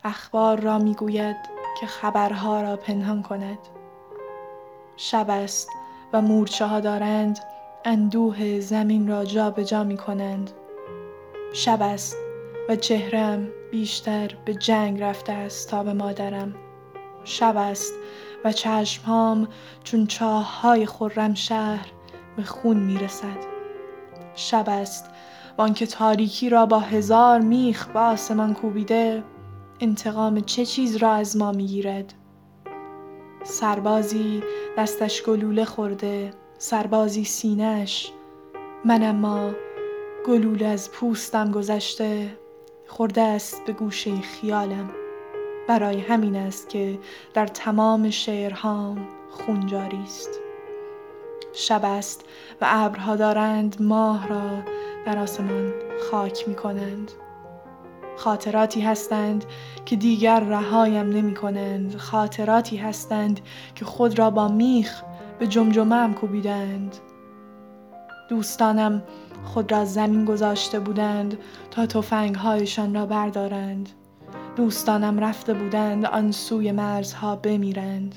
اخبار را می گوید که خبرها را پنهان کند. شب است و مورچه ها دارند اندوه زمین را جا به جا می کنند. شب است و چهره‌ام بیشتر به جنگ رفته است تا به مادرم. شب است و چشمهام چون چاه‌های خرم شهر به خون می‌رسد. شب است و آنکه تاریکی را با هزار میخ به آسمان کوبیده انتقام چه چیز را از ما می‌گیرد. سربازی دستش گلوله خورده، سربازی سینه‌اش، من اما گلوله از پوستم گذشته خورده است به گوشه خیالم. برای همین است که در تمام شعرهام خون جاری است. شب است و ابرها دارند ماه را در آسمان خاک می کنند. خاطراتی هستند که دیگر رهایم نمی کنند. خاطراتی هستند که خود را با میخ به جمجمه‌ام کوبیدند. دوستانم خود را زمین گذاشته بودند تا تفنگ‌هایشان را بردارند. دوستانم رفته بودند آن سوی مرزها بمیرند.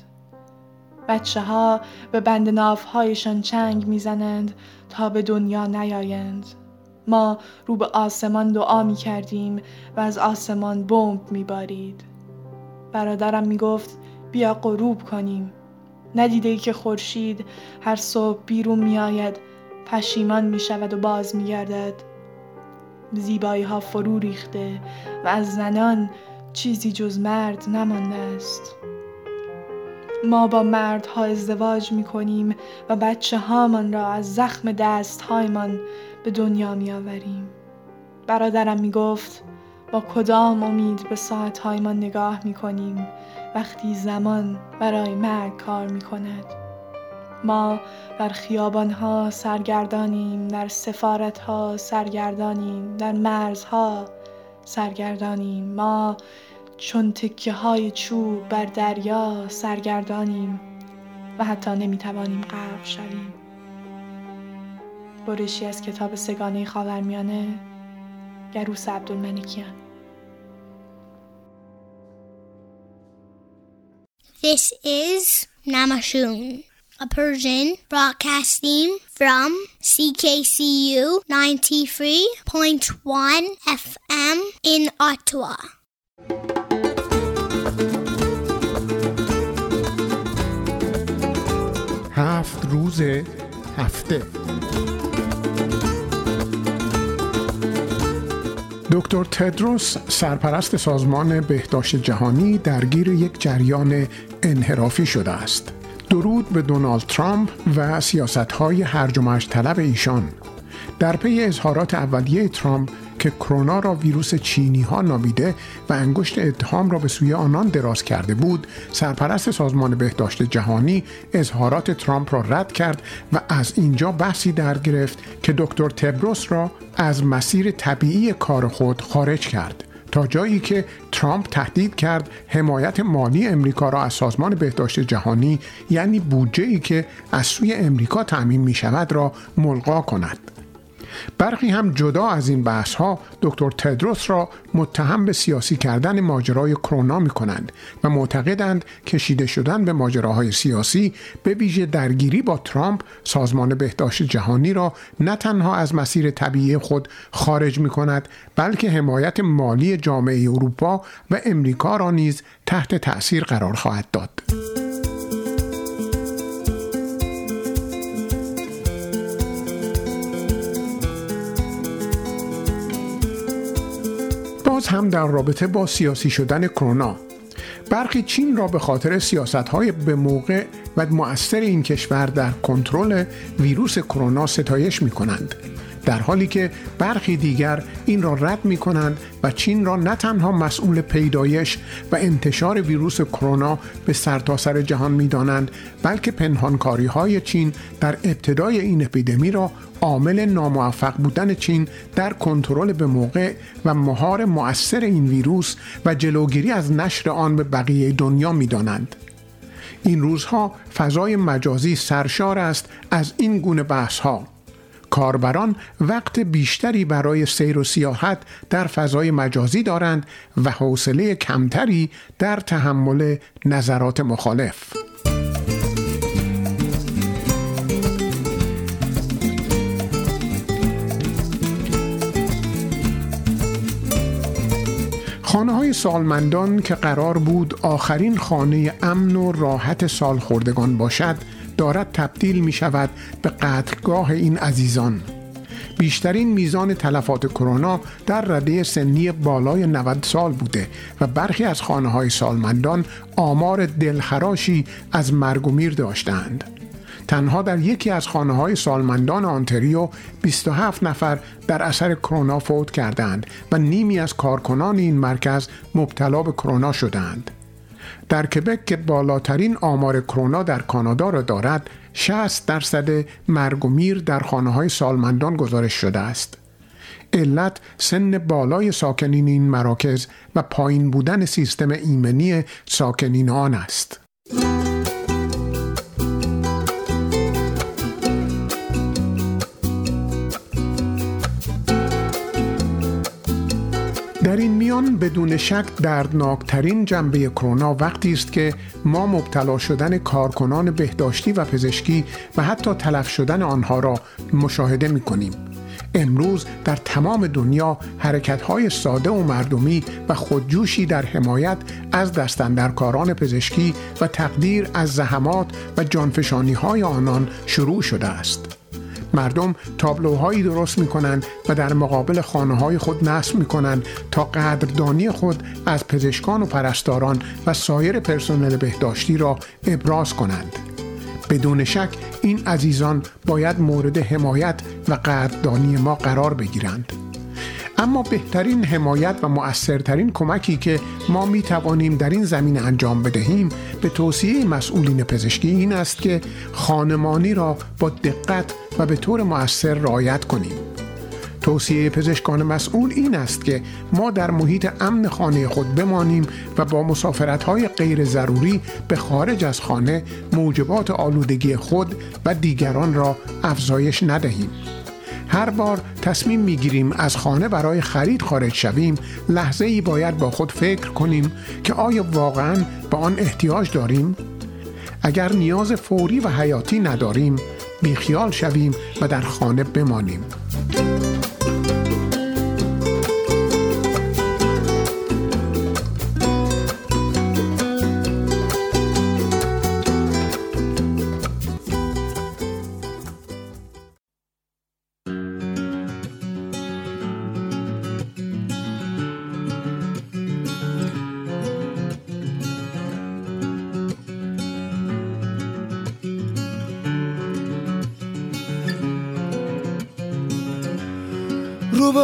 بچه‌ها به بند ناف‌هایشان چنگ می‌زنند تا به دنیا نیایند. ما رو به آسمان دعا می‌کردیم و از آسمان بمب می‌بارید. برادرم می‌گفت بیا غروب کنیم. ندیده‌ای که خورشید هر صبح بیرون می‌آید، پشیمان می شود و باز می گردد. زیبایی ها فرو ریخته و از زنان چیزی جز مرد نمانده است. ما با مردها ازدواج می کنیم و بچه هامان را از زخم دست هایمان به دنیا می آوریم. برادرم می گفت با کدام امید به ساعت هایمان نگاه می کنیم وقتی زمان برای مرگ کار می کند. ما در خیابان‌ها سرگردانیم، در سفارت‌ها سرگردانیم، در مرزها سرگردانیم. ما چون تکه‌های چوب بر دریا سرگردانیم و حتی نمی‌توانیم غرق شویم. برشی از کتاب سگانه خاورمیانه، گروس عبدالملکیان. This is Namashoon, a Persian broadcasting from CKCU 93.1 FM in Ottawa. هفت روز هفته. دکتر تدروس، سرپرست سازمان بهداشت جهانی، درگیر یک جریان انحرافی شده است. درود به دونالد ترامپ و سیاست‌های هرج و مرج طلب ایشان. در پی اظهارات اولیه ترامپ که کرونا را ویروس چینی‌ها نامیده و انگشت اتهام را به سوی آنان دراز کرده بود، سرپرست سازمان بهداشت جهانی اظهارات ترامپ را رد کرد و از اینجا بحثی در گرفت که دکتر تبروس را از مسیر طبیعی کار خود خارج کرد، تا جایی که ترامپ تهدید کرد حمایت مالی امریکا را از سازمان بهداشت جهانی، یعنی بودجه‌ای که از سوی امریکا تأمین می شود، را ملغا کند. برخی هم جدا از این بحث‌ها دکتر تدروس را متهم به سیاسی کردن ماجرای کرونا می‌کنند و معتقدند کشیده شدن به ماجراهای سیاسی به ویژه درگیری با ترامپ سازمان بهداشت جهانی را نه تنها از مسیر طبیعی خود خارج می‌کند بلکه حمایت مالی جامعه اروپا و امریکا را نیز تحت تأثیر قرار خواهد داد. باز هم در رابطه با سیاسی شدن کرونا، برخی چین را به خاطر سیاست‌های به موقع و مؤثر این کشور در کنترل ویروس کرونا ستایش می‌کنند، در حالی که برخی دیگر این را رد می‌کنند و چین را نه تنها مسئول پیدایش و انتشار ویروس کرونا به سرتاسر جهان می‌دانند، بلکه پنهانکاری‌های چین در ابتدای این اپیدمی را عامل ناموفق بودن چین در کنترل به موقع و مهار مؤثر این ویروس و جلوگیری از نشر آن به بقیه دنیا می‌دانند. این روزها فضای مجازی سرشار است از این گونه بحث‌ها. کاربران وقت بیشتری برای سیر و سیاحت در فضای مجازی دارند و حوصله کمتری در تحمل نظرات مخالف. خانه‌های سالمندان که قرار بود آخرین خانه امن و راحت سالخوردگان باشد، دارد تبدیل می شود به قتلگاه این عزیزان. بیشترین میزان تلفات کرونا در رده سنی بالای 90 سال بوده و برخی از خانه‌های سالمندان آمار دلخراشی از مرگ و میر داشتند. تنها در یکی از خانه‌های سالمندان آنتریو 27 نفر در اثر کرونا فوت کردند و نیمی از کارکنان این مرکز مبتلا به کرونا شدند. در کبک که بالاترین آمار کرونا در کانادا را دارد، 60% مرگ و میر در خانه‌های سالمندان گزارش شده است. علت سن بالای ساکنین این مراکز و پایین بودن سیستم ایمنی ساکنین آن است. در این میان بدون شک دردناکترین جنبه کرونا وقتی است که ما مبتلا شدن کارکنان بهداشتی و پزشکی و حتی تلف شدن آنها را مشاهده می کنیم. امروز در تمام دنیا حرکت‌های ساده و مردمی و خودجوشی در حمایت از دستاندرکاران پزشکی و تقدیر از زحمات و جانفشانی‌های آنان شروع شده است. مردم تابلوهایی درست می‌کنند و در مقابل خانه‌های خود نصب می‌کنند تا قدردانی خود از پزشکان و پرستاران و سایر پرسنل بهداشتی را ابراز کنند. بدون شک این عزیزان باید مورد حمایت و قدردانی ما قرار بگیرند. اما بهترین حمایت و مؤثرترین کمکی که ما می توانیم در این زمینه انجام بدهیم به توصیه مسئولین پزشکی این است که خانمانی را با دقت و به طور مؤثر رعایت کنیم. توصیه پزشکان مسئول این است که ما در محیط امن خانه خود بمانیم و با مسافرت‌های غیر ضروری به خارج از خانه موجبات آلودگی خود و دیگران را افزایش ندهیم. هر بار تصمیم میگیریم از خانه برای خرید خارج شویم، لحظه‌ای باید با خود فکر کنیم که آیا واقعاً به آن احتیاج داریم؟ اگر نیاز فوری و حیاتی نداریم، بیخیال شویم و در خانه بمانیم.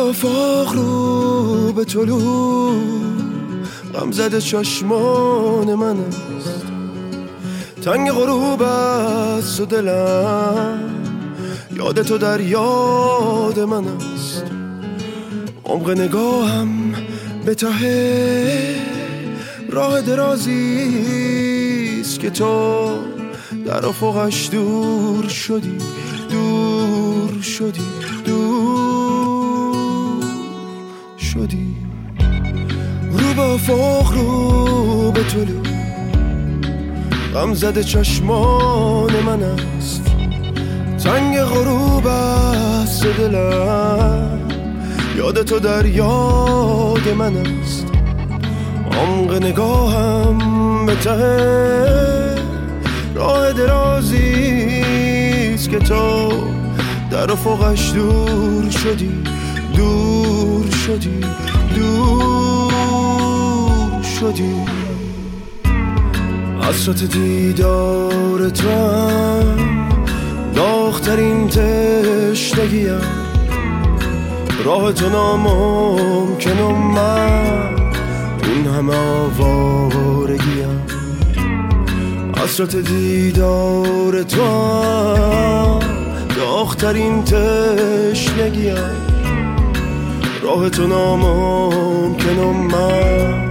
افاق رو به طلوع غم زده چشمان من است، تنگ غروب است و دلم یاد تو در یاد من است. عمق نگاهم به ته راه درازی است که تو در افقش دور شدی، دور دور شدی رو به افاق رو به طلوع غم زده چشمان من است تنگ غروب است دلم یاد تو در یاد من است عمق نگاهم به ته راه درازیست که تو در افقش دور شدی حسرت دیدار تو هم داغ‌ترین تشنگیم راه تو ناممکنم من اون همه آوارگیم حسرت دیدار تو هم داغ‌ترین تشنگیم راه تو ناممکنم من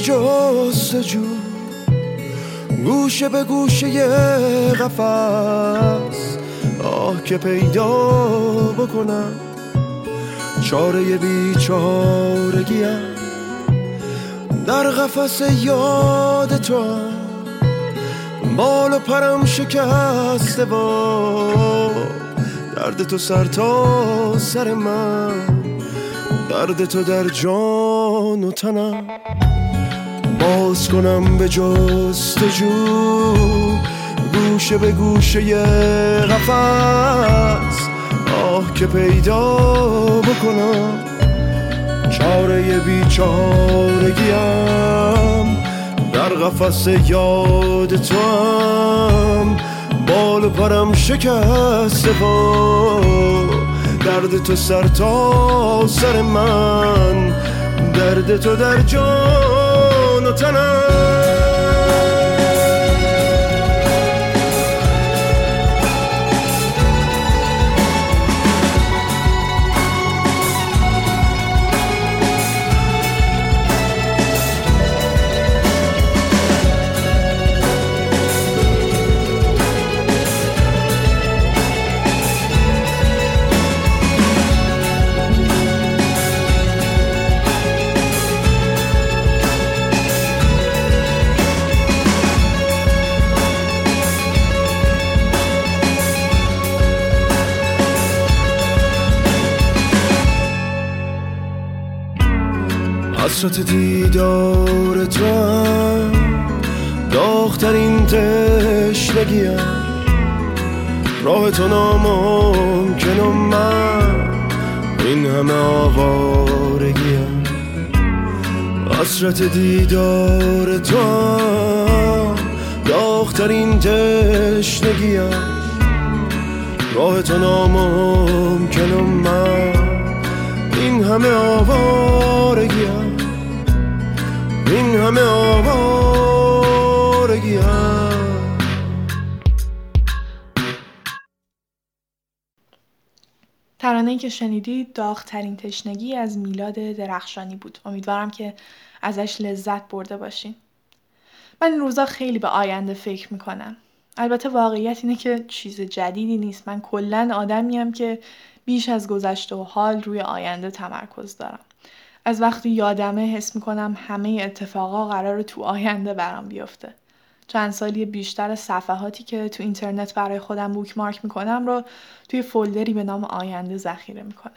جستجو گوشه به گوشه یه قفس آه که پیدا بکنم چاره بیچارگیم در قفس یاد تو بال و پرم شکسته با درد تو سر تا سر من درد تو در جان و تنم باز کنم به جستجو گوشه به گوشه یه قفس آه که پیدا بکنم چاره بیچارگیم در قفس یاد تو هم بال و پرم شکسته با درد تو سر تا سر من درد تو در جان تنم حسرت دیدار تو هم داغ‌ترین تشنگیم راه تو ناممکنم من این همه آوارگیم حسرت دیدار تو هم داغ‌ترین تشنگیم راه تو ناممکنم من این همه آوارگیم این همه آوارگی ها. ترانه‌ای که شنیدید داغ‌ترین تشنگی از میلاد درخشانی بود. امیدوارم که ازش لذت برده باشین. من این روزا خیلی به آینده فکر میکنم. البته واقعیت اینه که چیز جدیدی نیست. من کلاً آدمیم که بیش از گذشته و حال روی آینده تمرکز دارم. از وقتی یادمه حس میکنم همه اتفاقا قراره تو آینده برام بیفته. چند سالی بیشتر صفحاتی که تو اینترنت برای خودم بوکمارک میکنم رو توی فولدری به نام آینده ذخیره میکنم.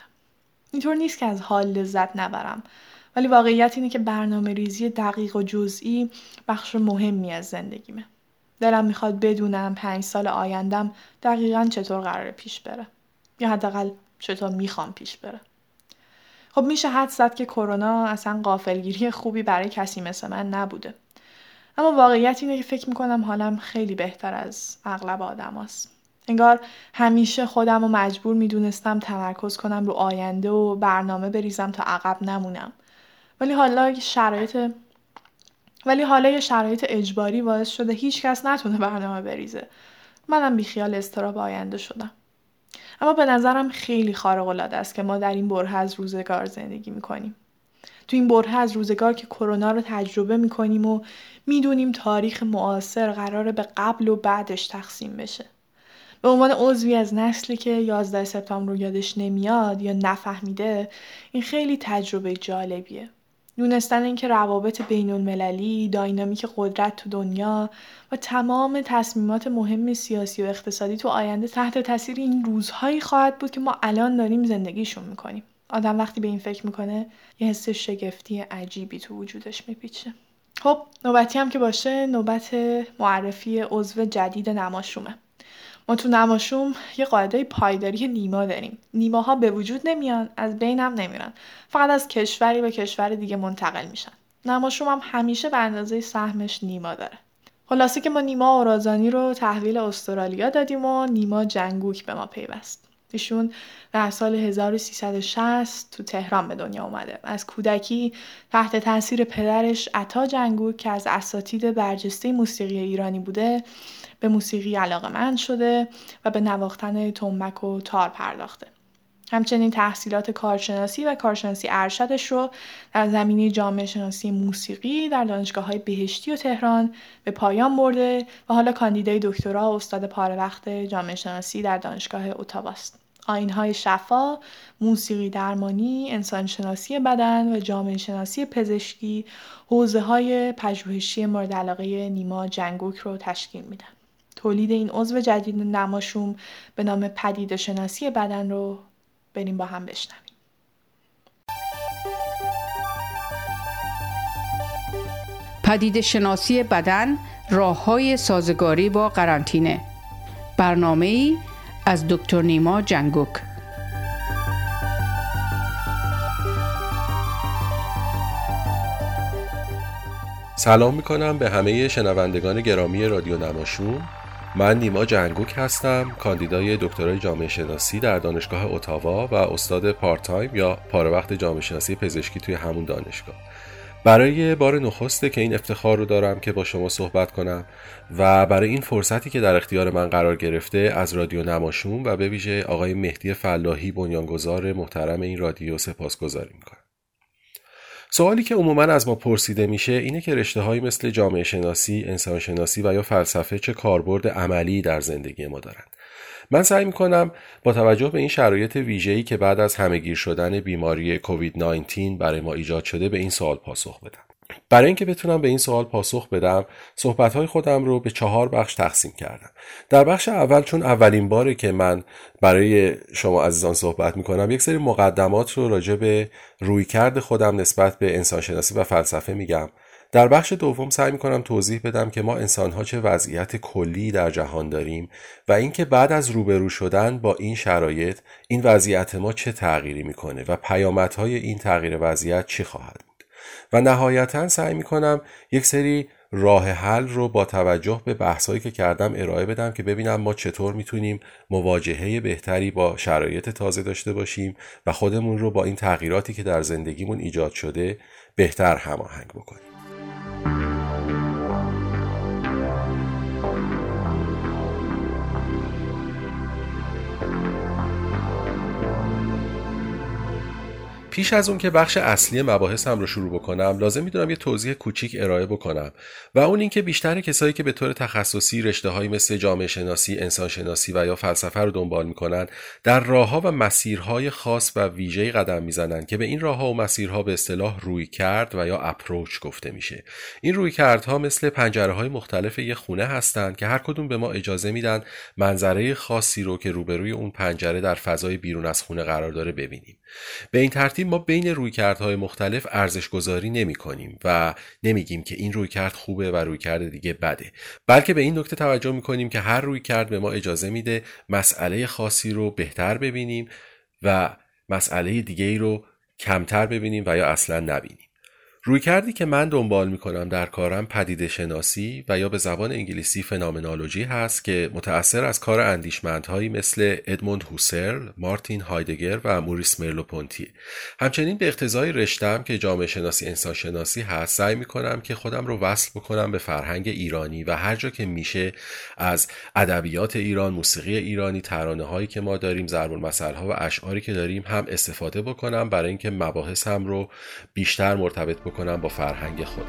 اینطور نیست که از حال لذت نبرم، ولی واقعیت اینه که برنامه‌ریزی دقیق و جزئی بخش مهمی از زندگیمه. دلم میخواد بدونم 5 سال آیندم دقیقاً چطور قراره پیش بره، یا حداقل چطور میخوام پیش بره. خب میشه حدس زد که کرونا اصلا غافلگیری خوبی برای کسی مثل من نبوده. اما واقعیت اینه که فکر میکنم حالم خیلی بهتر از اغلب آدم هست. انگار همیشه خودم رو مجبور میدونستم تمرکز کنم رو آینده و برنامه بریزم تا عقب نمونم. ولی حالا شرایط اجباری باعث شده هیچ کس نتونه برنامه بریزه. منم بیخیال استراب آینده شدم. اما به نظرم خیلی خارق‌العاده است که ما در این بره از روزگار زندگی میکنیم. تو این بره از روزگار که کرونا رو تجربه میکنیم و میدونیم تاریخ معاصر قراره به قبل و بعدش تقسیم بشه. به عنوان عضوی از نسلی که 11 سپتامبر رو یادش نمیاد یا نفهمیده، این خیلی تجربه جالبیه. دونستن اینکه روابط بین المللی، داینامیک قدرت تو دنیا و تمام تصمیمات مهم سیاسی و اقتصادی تو آینده تحت تاثیر این روزهایی خواهد بود که ما الان داریم زندگیشون میکنیم. آدم وقتی به این فکر میکنه یه حس شگفتی عجیبی تو وجودش میپیچه. خب نوبتی هم که باشه، نوبت معرفی عضو جدید نماشومه. ما تو نماشوم یه قاعده پایداری نیما داریم. نیماها به وجود نمیان، از بینم نمیرن. فقط از کشوری به کشور دیگه منتقل میشن. نماشوم هم همیشه به اندازه سهمش نیما داره. خلاصه که ما نیما اورازانی رو تحویل استرالیا دادیم و نیما جنگوک به ما پیوست. ایشون در سال 1360 تو تهران به دنیا اومده. از کودکی تحت تاثیر پدرش عطا جنگوک که از اساتید برجسته موسیقی ایرانی بوده، به موسیقی علاقه‌مند شده و به نواختن تنبک و تار پرداخته. همچنین تحصیلات کارشناسی و کارشناسی ارشدش رو در زمینه جامعه شناسی موسیقی در دانشگاه‌های بهشتی و تهران به پایان برده و حالا کاندیدای دکترا و استاد پاره وقت جامعه شناسی در دانشگاه اتاواست. آیین‌های شفا، موسیقی درمانی، انسانشناسی بدن و جامعه شناسی پزشکی حوزه‌های پژوهشی مورد علاقه نیما جنگوک رو تشکیل میدن. تولید این عضو جدید نماشوم به نام پدیده شناسی بدن رو بریم با هم بشنویم. پدیده شناسی بدن، راه‌های سازگاری با قرنطینه. برنامه‌ای از دکتر نیما جنگوک. سلام می‌کنم به همه شنوندگان گرامی رادیو نماشوم. من نیما جنگوک هستم، کاندیدای دکترای جامعه شناسی در دانشگاه اتاوا و استاد پارت تایم یا پاره وقت جامعه شناسی پزشکی توی همون دانشگاه. برای بار نخسته که این افتخار رو دارم که با شما صحبت کنم و برای این فرصتی که در اختیار من قرار گرفته از رادیو نماشوم و به ویژه آقای مهدی فلاحی بنیانگذار محترم این رادیو سپاسگزاری می‌کنم. سوالی که عموماً از ما پرسیده میشه اینه که رشته‌هایی مثل جامعه شناسی، انسان شناسی و یا فلسفه چه کاربرد عملی در زندگی ما دارند. من سعی می‌کنم با توجه به این شرایط ویژه‌ای که بعد از همه‌گیر شدن بیماری کووید 19 برای ما ایجاد شده به این سوال پاسخ بدم. برای اینکه بتونم به این سوال پاسخ بدم، صحبت‌های خودم رو به 4 بخش تقسیم کردم. در بخش اول، چون اولین باره که من برای شما عزیزان صحبت می‌کنم، یک سری مقدمات رو راجع به رویکرد خودم نسبت به انسانشناسی و فلسفه میگم. در بخش دوم سعی می‌کنم توضیح بدم که ما انسان‌ها چه وضعیت کلی در جهان داریم و اینکه بعد از روبرو شدن با این شرایط، این وضعیت ما چه تغییری می‌کنه و پیامدهای این تغییر وضعیت چی خواهد. و نهایتاً سعی میکنم یک سری راه حل رو با توجه به بحثایی که کردم ارائه بدم که ببینم ما چطور میتونیم مواجهه بهتری با شرایط تازه داشته باشیم و خودمون رو با این تغییراتی که در زندگیمون ایجاد شده بهتر هماهنگ بکنیم. پیش از اون که بخش اصلی مباحثم رو شروع بکنم، لازم میدونم یه توضیح کوچیک ارائه بکنم و اون این که بیشتر کسایی که به طور تخصصی رشته‌هایی مثل جامعه شناسی، انسان شناسی و یا فلسفه رو دنبال میکنن، در راه‌ها و مسیرهای خاص و ویژه‌ای قدم میزنن که به این راه‌ها و مسیرها به اصطلاح رویکرد و یا اپروچ گفته میشه. این رویکردها مثل پنجره‌های مختلف یه خونه هستن که هر کدوم به ما اجازه میدن منظره خاصی رو که روبروی اون پنجره در فضای بیرون از خونه قرار داره ببینیم. به این ترتیب ما بین رویکردهای مختلف ارزش‌گذاری نمی‌کنیم و نمی‌گیم که این رویکرد خوبه و رویکرد دیگه بده، بلکه به این نکته توجه می‌کنیم که هر رویکرد به ما اجازه میده مسئله خاصی رو بهتر ببینیم و مسئله دیگه‌ای رو کمتر ببینیم و یا اصلاً نبینیم. رویکردی که من دنبال می‌کنم در کارم پدیده شناسی و یا به زبان انگلیسی فنومنولوژی هست که متأثر از کار اندیشمندهایی مثل ادموند هوسرل، مارتین هایدگر و موریس مرلوپونتی. همچنین به اقتضای رشته‌ام که جامعه شناسی انسان شناسی هست، سعی می‌کنم که خودم رو وصل بکنم به فرهنگ ایرانی و هر جا که میشه از ادبیات ایران، موسیقی ایرانی، ترانه‌هایی که ما داریم، ضرب المثل‌ها و اشعاری که داریم هم استفاده بکنم برای اینکه مباحثم رو بیشتر مرتبط کنم با فرهنگ خودم.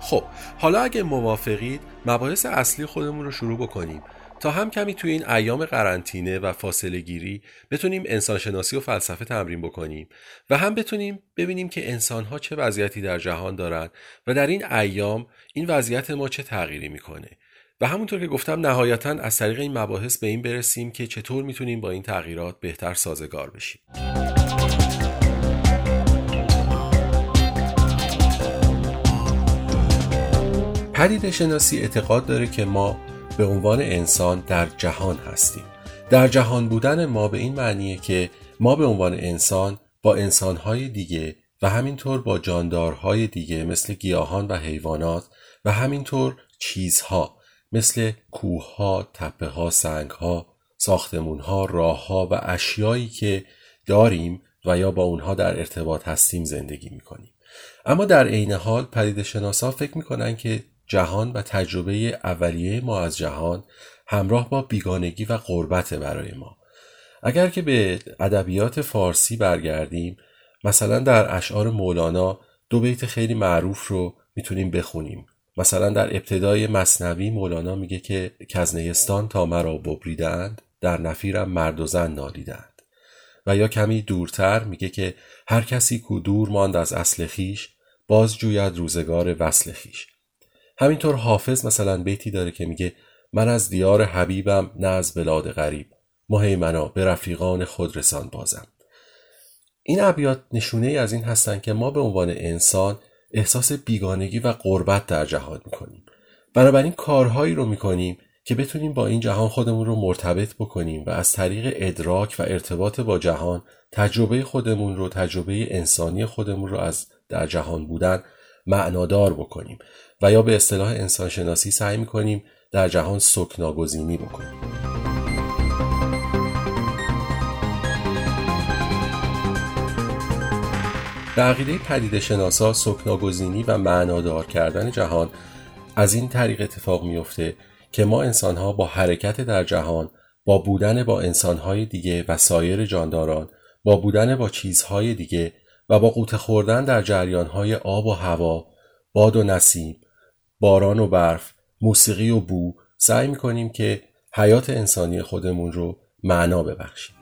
خب حالا اگه موافقید مباحث اصلی خودمون رو شروع بکنیم تا هم کمی توی این ایام قرنطینه و فاصله گیری بتونیم انسانشناسی و فلسفه تمرین بکنیم و هم بتونیم ببینیم که انسان‌ها چه وضعیتی در جهان دارن و در این ایام این وضعیت ما چه تغییری میکنه. و همونطور که گفتم نهایتاً از طریق این مباحث به این برسیم که چطور میتونیم با این تغییرات بهتر سازگار بشیم. پدیده شناسی اعتقاد داره که ما به عنوان انسان در جهان هستیم. در جهان بودن ما به این معنیه که ما به عنوان انسان با انسانهای دیگه و همینطور با جاندارهای دیگه مثل گیاهان و حیوانات و همینطور چیزها مثل کوه‌ها، تپه‌ها، سنگ‌ها، ساختمان‌ها، راه‌ها و اشیایی که داریم و یا با اونها در ارتباط هستیم زندگی می‌کنیم. اما در عین حال پدیده‌شناسا فکر می‌کنن که جهان و تجربه اولیه ما از جهان همراه با بیگانگی و غربت برای ما. اگر که به ادبیات فارسی برگردیم، مثلا در اشعار مولانا دو بیت خیلی معروف رو می‌تونیم بخونیم. مثلا در ابتدای مثنوی مولانا میگه که کز نیستان تا مرا ببریدند، در نفیرم مرد و زن نالیدند. و یا کمی دورتر میگه که هر کسی کو دور ماند از اصل خیش، باز جوید روزگار وصل خیش. همینطور حافظ مثلا بیتی داره که میگه من از دیار حبیبم نه از بلاد غریب، مهیمنا به رفیقان خود رسان بازم. این ابیات نشونه از این هستن که ما به عنوان انسان احساس بیگانگی و غربت در جهان میکنیم. بنابراین کارهایی رو میکنیم که بتونیم با این جهان خودمون رو مرتبط بکنیم و از طریق ادراک و ارتباط با جهان تجربه خودمون رو، تجربه انسانی خودمون رو از در جهان بودن معنادار بکنیم و یا به اصطلاح انسانشناسی سعی میکنیم در جهان سکناگزینی بکنیم. در عقیده پدیده‌شناسا سکناگزینی و معنادار کردن جهان از این طریق اتفاق میفته که ما انسان‌ها با حرکت در جهان، با بودن با انسان‌های دیگه و سایر جانداران، با بودن با چیزهای دیگه و با غوطه خوردن در جریان‌های آب و هوا، باد و نسیم، باران و برف، موسیقی و بو سعی می‌کنیم که حیات انسانی خودمون رو معنا ببخشیم.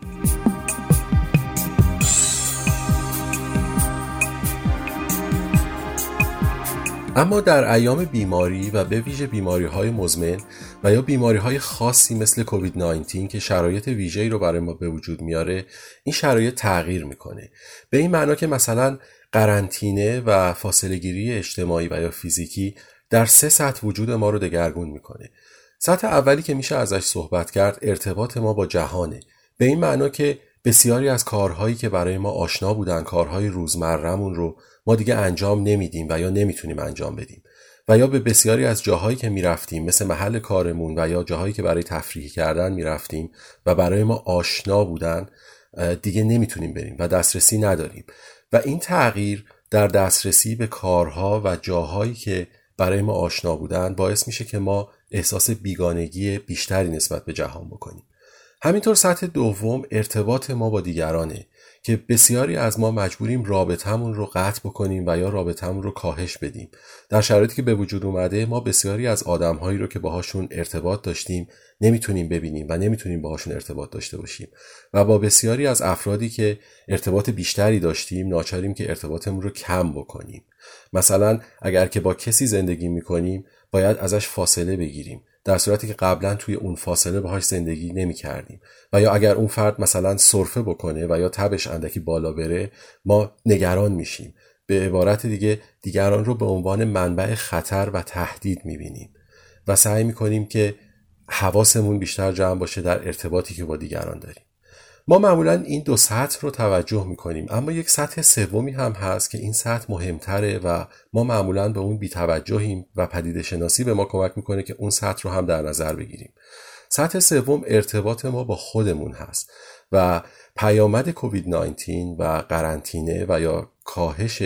اما در ایام بیماری و به ویژه بیماری‌های مزمن و یا بیماری‌های خاصی مثل کووید 19 که شرایط ویژه‌ای رو برای ما به وجود میاره، این شرایط تغییر میکنه. به این معنا که مثلا قرنطینه و فاصله‌گیری اجتماعی و یا فیزیکی در سه سطح وجود ما رو دگرگون میکنه. سطح اولی که میشه ازش صحبت کرد ارتباط ما با جهانه. به این معنا که بسیاری از کارهایی که برای ما آشنا بودن، کارهای روزمره‌مون رو ما دیگه انجام نمیدیم و یا نمیتونیم انجام بدیم و یا به بسیاری از جاهایی که میرفتیم مثل محل کارمون و یا جاهایی که برای تفریح کردن میرفتیم و برای ما آشنا بودن دیگه نمیتونیم بریم و دسترسی نداریم. و این تغییر در دسترسی به کارها و جاهایی که برای ما آشنا بودن باعث میشه که ما احساس بیگانگی بیشتری نسبت به جهان بکنیم. همینطور سطح دوم ارتباط ما با دیگرانه که بسیاری از ما مجبوریم رابطمون رو قطع بکنیم و یا رابطمون رو کاهش بدیم. در شرایطی که به وجود اومده ما بسیاری از آدم‌هایی رو که باهاشون ارتباط داشتیم نمیتونیم ببینیم و نمیتونیم باهاشون ارتباط داشته باشیم و با بسیاری از افرادی که ارتباط بیشتری داشتیم ناچاریم که ارتباطمون رو کم بکنیم. مثلا اگر که با کسی زندگی می‌کنیم باید ازش فاصله بگیریم، در صورتی که قبلا توی اون فاصله باهاش زندگی نمی‌کردیم. و یا اگر اون فرد مثلا سرفه بکنه و یا تبش اندکی بالا بره ما نگران میشیم. به عبارت دیگه دیگران رو به عنوان منبع خطر و تهدید می‌بینیم. و سعی میکنیم که حواسمون بیشتر جمع باشه در ارتباطی که با دیگران داریم. ما معمولاً این دو سطح رو توجه میکنیم، اما یک سطح سومی هم هست که این سطح مهمتره و ما معمولاً به اون بی‌توجهیم و پدیده شناسی به ما کمک میکنه که اون سطح رو هم در نظر بگیریم. سطح سوم ارتباط ما با خودمون هست و پیامد کووید 19 و قرنطینه و یا کاهش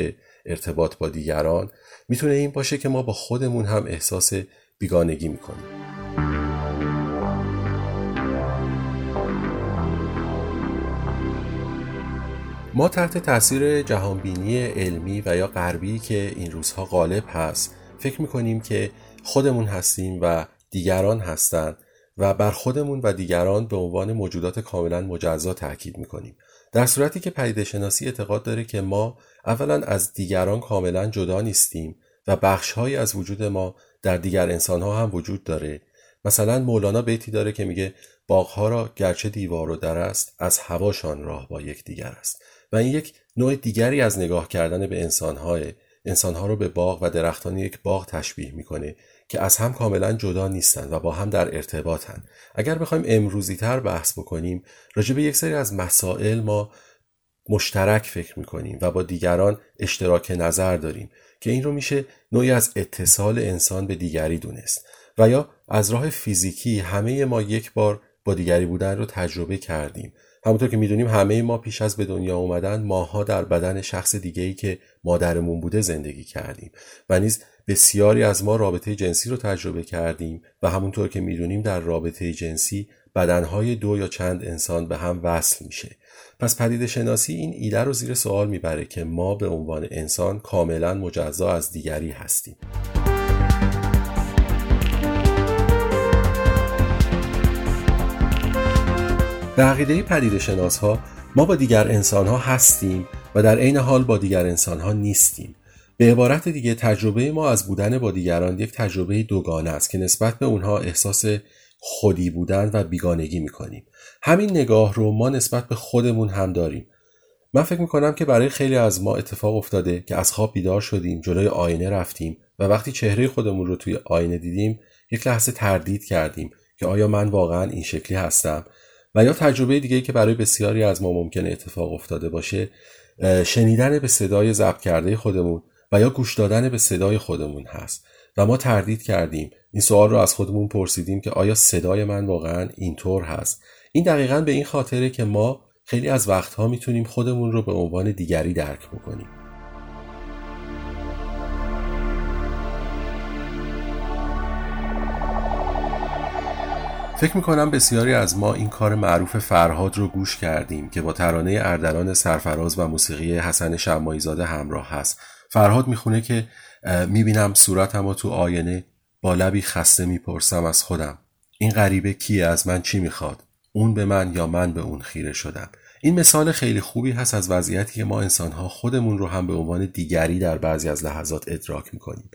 ارتباط با دیگران میتونه این باشه که ما با خودمون هم احساس بیگانگی میکنیم. ما تحت تاثیر جهانبینی علمی و یا غربی که این روزها غالب هست فکر میکنیم که خودمون هستیم و دیگران هستند و بر خودمون و دیگران به عنوان موجودات کاملا مجزا تاکید میکنیم، در صورتی که پدیده شناسی اعتقاد داره که ما اولا از دیگران کاملا جدا نیستیم و بخشهایی از وجود ما در دیگر انسانها هم وجود داره. مثلا مولانا بیتی داره که میگه باغها را گرچه دیوار و در است، از هواشان راه با یک دیگر است. و این یک نوع دیگری از نگاه کردن به انسانها رو به باغ و درختان یک باغ تشبیه میکنه که از هم کاملا جدا نیستن و با هم در ارتباطن. اگر بخوایم امروزی تر بحث بکنیم راجع به یک سری از مسائل ما مشترک فکر میکنیم و با دیگران اشتراک نظر داریم که این رو میشه نوعی از اتصال انسان به دیگری دونست. و یا از راه فیزیکی همه ما یک بار با دیگری بودن رو تجربه کردیم. همونطور که میدونیم همه ما پیش از به دنیا اومدن ماها در بدن شخص دیگه‌ای که مادرمون بوده زندگی کردیم و نیز بسیاری از ما رابطه جنسی رو تجربه کردیم و همونطور که میدونیم در رابطه جنسی بدنهای دو یا چند انسان به هم وصل میشه. پس پدیده شناسی این ایده رو زیر سوال میبره که ما به عنوان انسان کاملا مجزا از دیگری هستیم. در عقیده پدیده‌شناس‌ها ما با دیگر انسان‌ها هستیم و در عین حال با دیگر انسان‌ها نیستیم. به عبارت دیگه تجربه ما از بودن با دیگران یک تجربه دوگانه است که نسبت به اونها احساس خودی بودن و بیگانگی می‌کنیم. همین نگاه رو ما نسبت به خودمون هم داریم. من فکر می‌کنم که برای خیلی از ما اتفاق افتاده که از خواب بیدار شدیم، جلوی آینه رفتیم و وقتی چهره خودمون رو توی آینه دیدیم، یک لحظه تردید کردیم که آیا من واقعاً این شکلی هستم؟ و یا تجربه دیگه‌ای که برای بسیاری از ما ممکنه اتفاق افتاده باشه، شنیدن به صدای ضبط کرده خودمون و یا گوش دادن به صدای خودمون هست و ما تردید کردیم، این سوال رو از خودمون پرسیدیم که آیا صدای من واقعاً اینطور هست؟ این دقیقاً به این خاطره که ما خیلی از وقتها میتونیم خودمون رو به عنوان دیگری درک بکنیم. فکر میکنم بسیاری از ما این کار معروف فرهاد رو گوش کردیم که با ترانه اردلان سرفراز و موسیقی حسن شماعی زاده همراه هست. فرهاد میخونه که میبینم صورتمو تو آینه، با لبی خسته میپرسم از خودم، این غریبه کیه، از من چی میخواد، اون به من یا من به اون خیره شدم. این مثال خیلی خوبی هست از وضعیتی که ما انسانها خودمون رو هم به عنوان دیگری در بعضی از لحظات ادراک میکنیم.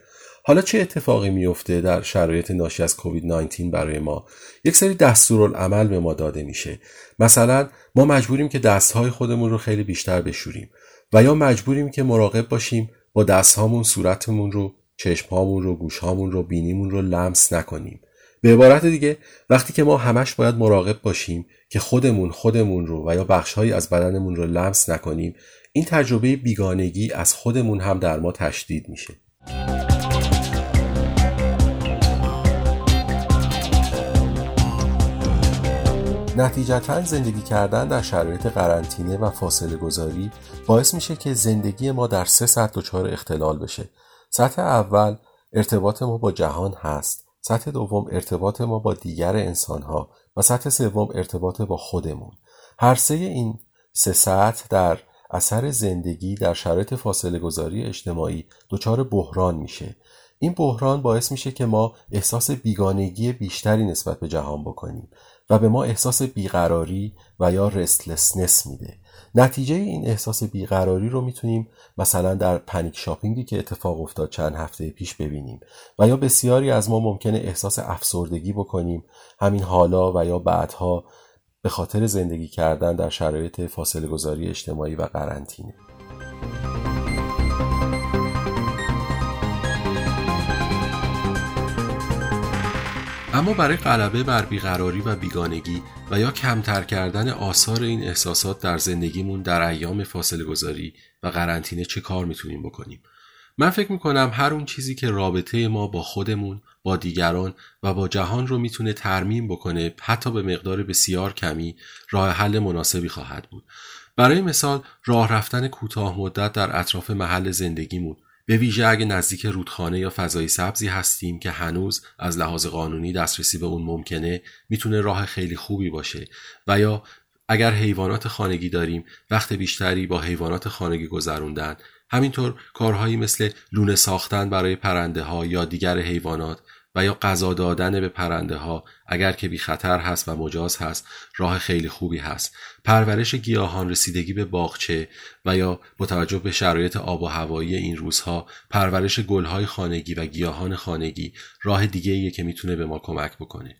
حالا چه اتفاقی میفته در شرایط ناشی از کووید 19 برای ما؟ یک سری دستورالعمل به ما داده میشه. مثلا ما مجبوریم که دستهای خودمون رو خیلی بیشتر بشوریم و یا مجبوریم که مراقب باشیم با دستهامون صورتمون رو، چشمهامون رو، گوشهامون رو، بینیمون رو لمس نکنیم. به عبارت دیگه وقتی که ما همش باید مراقب باشیم که خودمون رو و یا بخشهایی از بدنمون رو لمس نکنیم، این تجربه بیگانگی از خودمون هم در ما تشدید میشه. نتیجتاً زندگی کردن در شرایط قرنطینه و فاصله گذاری باعث میشه که زندگی ما در 3 سطح دچار اختلال بشه. سطح اول ارتباط ما با جهان هست، سطح دوم ارتباط ما با دیگر انسانها و سطح سوم ارتباط با خودمون. هر سه این 3 سطح در اثر زندگی در شرایط فاصله گذاری اجتماعی دچار بحران میشه. این بحران باعث میشه که ما احساس بیگانگی بیشتری نسبت به جهان بکنیم و به ما احساس بیقراری و یا رستلسنس میده. نتیجه این احساس بیقراری رو میتونیم مثلا در پنیک شاپینگی که اتفاق افتاد چند هفته پیش ببینیم و یا بسیاری از ما ممکنه احساس افسردگی بکنیم همین حالا و یا بعدها به خاطر زندگی کردن در شرایط فاصله گذاری اجتماعی و قرنطینه. اما برای غلبه بر بیقراری و بیگانگی و یا کمتر کردن آثار این احساسات در زندگیمون در ایام فاصله گذاری و قرنطینه چه کار میتونیم بکنیم؟ من فکر میکنم هر اون چیزی که رابطه ما با خودمون، با دیگران و با جهان رو میتونه ترمیم بکنه، حتی به مقدار بسیار کمی، راه حل مناسبی خواهد بود. برای مثال راه رفتن کوتاه مدت در اطراف محل زندگیمون، به ویژه اگه نزدیک رودخانه یا فضای سبزی هستیم که هنوز از لحاظ قانونی دسترسی به اون ممکنه، میتونه راه خیلی خوبی باشه. و یا اگر حیوانات خانگی داریم، وقت بیشتری با حیوانات خانگی گذروندن، همینطور کارهایی مثل لونه ساختن برای پرنده ها یا دیگر حیوانات و یا غذا دادن به پرنده ها اگر که بی خطر هست و مجاز هست، راه خیلی خوبی هست. پرورش گیاهان، رسیدگی به باغچه و یا با توجه به شرایط آب و هوایی این روزها پرورش گلهای خانگی و گیاهان خانگی راه دیگه ایه که میتونه به ما کمک بکنه.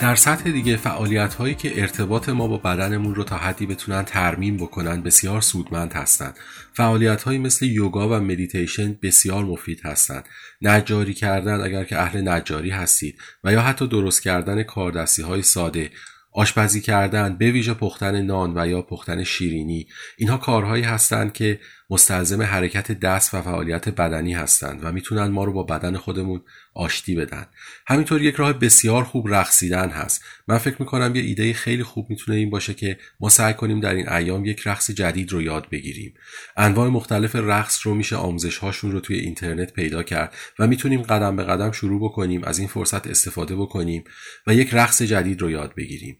در سطح دیگه فعالیت‌هایی که ارتباط ما با بدنمون رو تا حدی بتونن ترمیم بکنن بسیار سودمند هستن. فعالیت‌هایی مثل یوگا و مدیتیشن بسیار مفید هستن. نجاری کردن اگر که اهل نجاری هستید و یا حتی درست کردن کاردستی‌های ساده، آشپزی کردن، به ویژه پختن نان و یا پختن شیرینی، اینها کارهایی هستند که مستلزم حرکت دست و فعالیت بدنی هستند و میتونن ما رو با بدن خودمون آشتی بدن. همینطور یک راه بسیار خوب رقصیدن هست. من فکر میکنم یه ایده خیلی خوب میتونه این باشه که ما سعی کنیم در این ایام یک رقص جدید رو یاد بگیریم. انواع مختلف رقص رو میشه آموزش‌هاشون رو توی اینترنت پیدا کرد و میتونیم قدم به قدم شروع بکنیم، از این فرصت استفاده بکنیم و یک رقص جدید رو یاد بگیریم.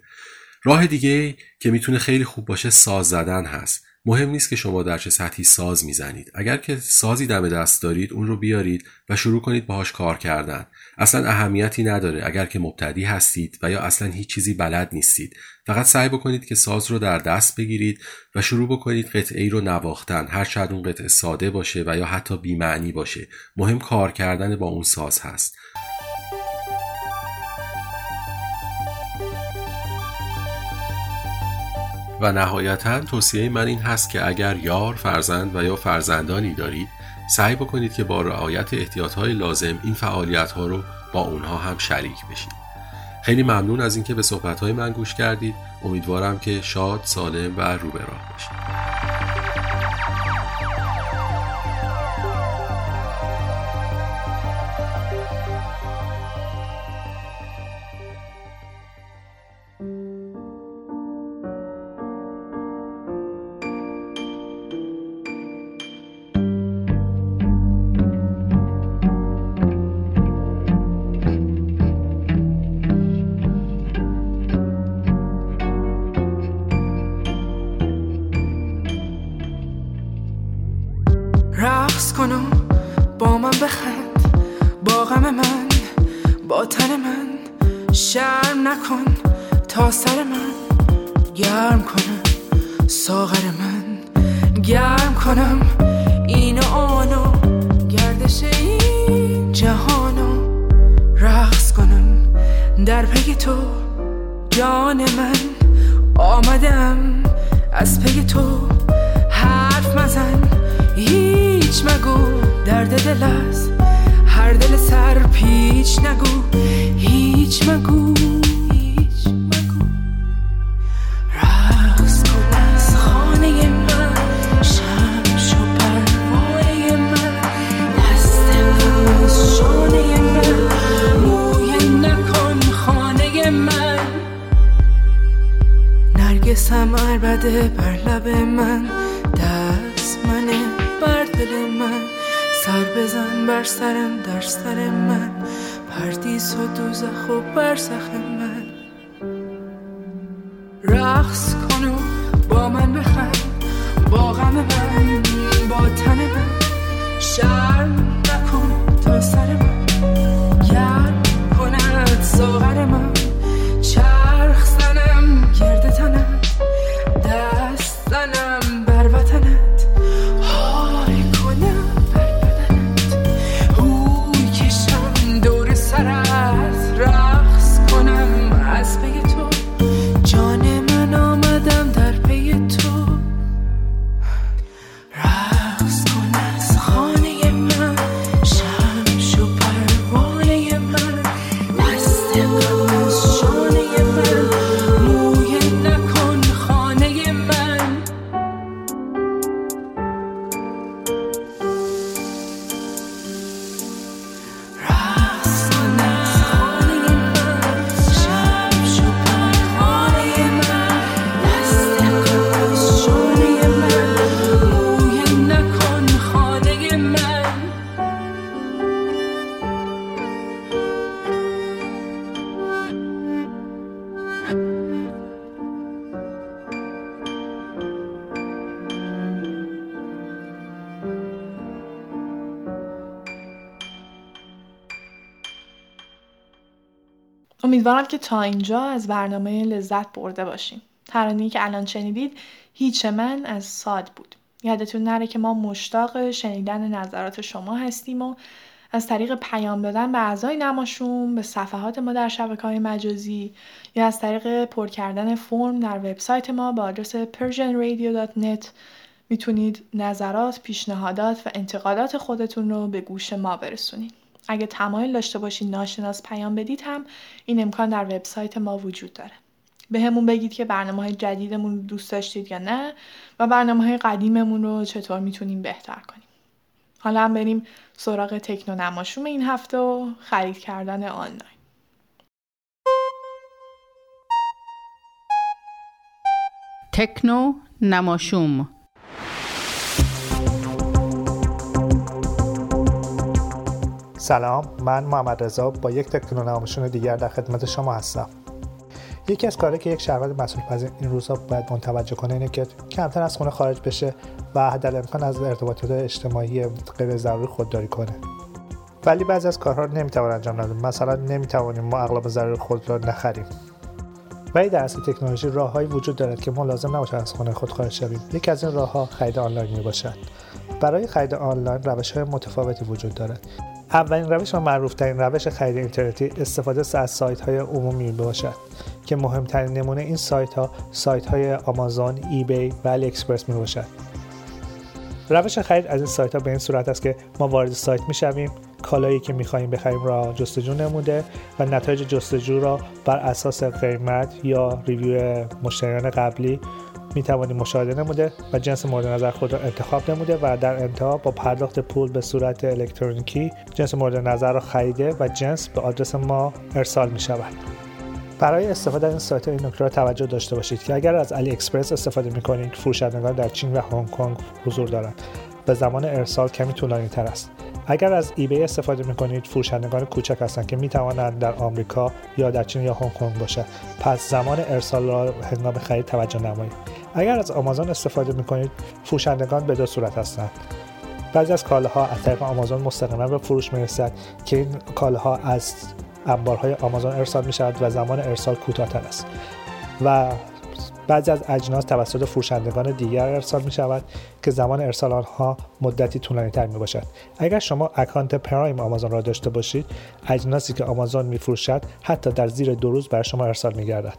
راه دیگه که میتونه خیلی خوب باشه ساز زدن هست. مهم نیست که شما در چه سطحی ساز میزنید. اگر که سازی دم دست دارید اون رو بیارید و شروع کنید باهاش کار کردن. اصلا اهمیتی نداره اگر که مبتدی هستید و یا اصلا هیچ چیزی بلد نیستید. فقط سعی بکنید که ساز رو در دست بگیرید و شروع بکنید قطعه‌ای رو نواختن، هر چقدر اون قطعه ساده باشه و یا حتی بی‌معنی باشه. مهم کار کردن با اون ساز هست. و نهایتاً توصیه من این هست که اگر یار، فرزند و یا فرزندانی دارید، سعی بکنید که با رعایت احتیاط‌های لازم این فعالیت‌ها رو با اونها هم شریک بشید. خیلی ممنون از اینکه به صحبت‌های من گوش کردید. امیدوارم که شاد، سالم و رو به راه باشید. امیدوارم که تا اینجا از برنامه لذت برده باشین. ترانه‌ای که الان شنیدید هیچ من از ساد بود. یادتون نره که ما مشتاق شنیدن نظرات شما هستیم و از طریق پیام دادن به اعضای نماشون، به صفحات ما در شبکه‌های مجازی یا از طریق پر کردن فرم در وبسایت ما با آدرس PersianRadio.net میتونید نظرات، پیشنهادات و انتقادات خودتون رو به گوش ما برسونید. اگه تمایل داشته باشید ناشناس پیام بدید هم این امکان در وبسایت ما وجود داره. به همون بگید که برنامه‌های جدیدمون دوست داشتید یا نه و برنامه‌های قدیممون رو چطور میتونیم بهتر کنیم. حالا هم بریم سراغ تکنو نماشوم این هفته و خرید کردن آنلاین. تکنو نماشوم. سلام، من محمد رضا با یک تکنو نماشوم دیگر در خدمت شما هستم. یکی از کارهایی که یک شهروند مسئول پذیر این روزا باید متوجه کنه اینه که کمتر از خونه خارج بشه و حداقل امکان از ارتباطات اجتماعی غیر ضروری خودداری کنه. ولی بعضی از کارها رو نمیتوان انجام داد. مثلا نمیتوانیم ما اغلب ضرر خود را نخریم. ولی در اصل تکنولوژی راههایی وجود دارد که ما لازم نباشد از خونه خود خارج شویم. یکی از این راهها خرید آنلاین می باشد. برای خرید آنلاین روش‌های متفاوتی وجود دارد. اولین روش و معروف‌ترین روش خرید اینترنتی استفاده از سایت‌های عمومی باشد که مهمترین نمونه این سایت‌ها سایت‌های آمازون، ایبی و علی اکسپرس می‌باشد. روش خرید از این سایت‌ها به این صورت است که ما وارد سایت می‌شویم، کالایی که می‌خوایم بخریم را جستجو نموده و نتایج جستجو را بر اساس قیمت یا ریویو مشتریان قبلی می‌توانیم مشاهده نموده و جنس مورد نظر خود را انتخاب نموده و در انتها با پرداخت پول به صورت الکترونیکی جنس مورد نظر را خریده و جنس به آدرس ما ارسال می‌شود. برای استفاده از این سایت‌ها این نکته را توجه داشته باشید که اگر از علی اکسپرس استفاده می‌کنید فروشندگان در چین و هنگ کنگ حضور دارند و زمان ارسال کمی طولانی‌تر است. اگر از ایبی استفاده می‌کنید فروشندگان کوچک هستند که می‌توانند در آمریکا یا در چین یا هنگ کنگ باشند. پس زمان ارسال را هنگام خرید توجه نمایید. اگر از آمازون استفاده می‌کنید فروشندگان به دو صورت هستند. بعضی از کالاها از طریق آمازون مستقیما به فروش می‌رسد که این کالاها از انبارهای آمازون ارسال می شود و زمان ارسال کوتاه‌تر است و بعضی از اجناس توسط فروشندگان دیگر ارسال می شود که زمان ارسال آنها مدتی طولانی‌تر می باشد. اگر شما اکانت پرایم آمازون را داشته باشید اجناسی که آمازون می فروشد حتی در زیر 2 روز برای شما ارسال می گردد.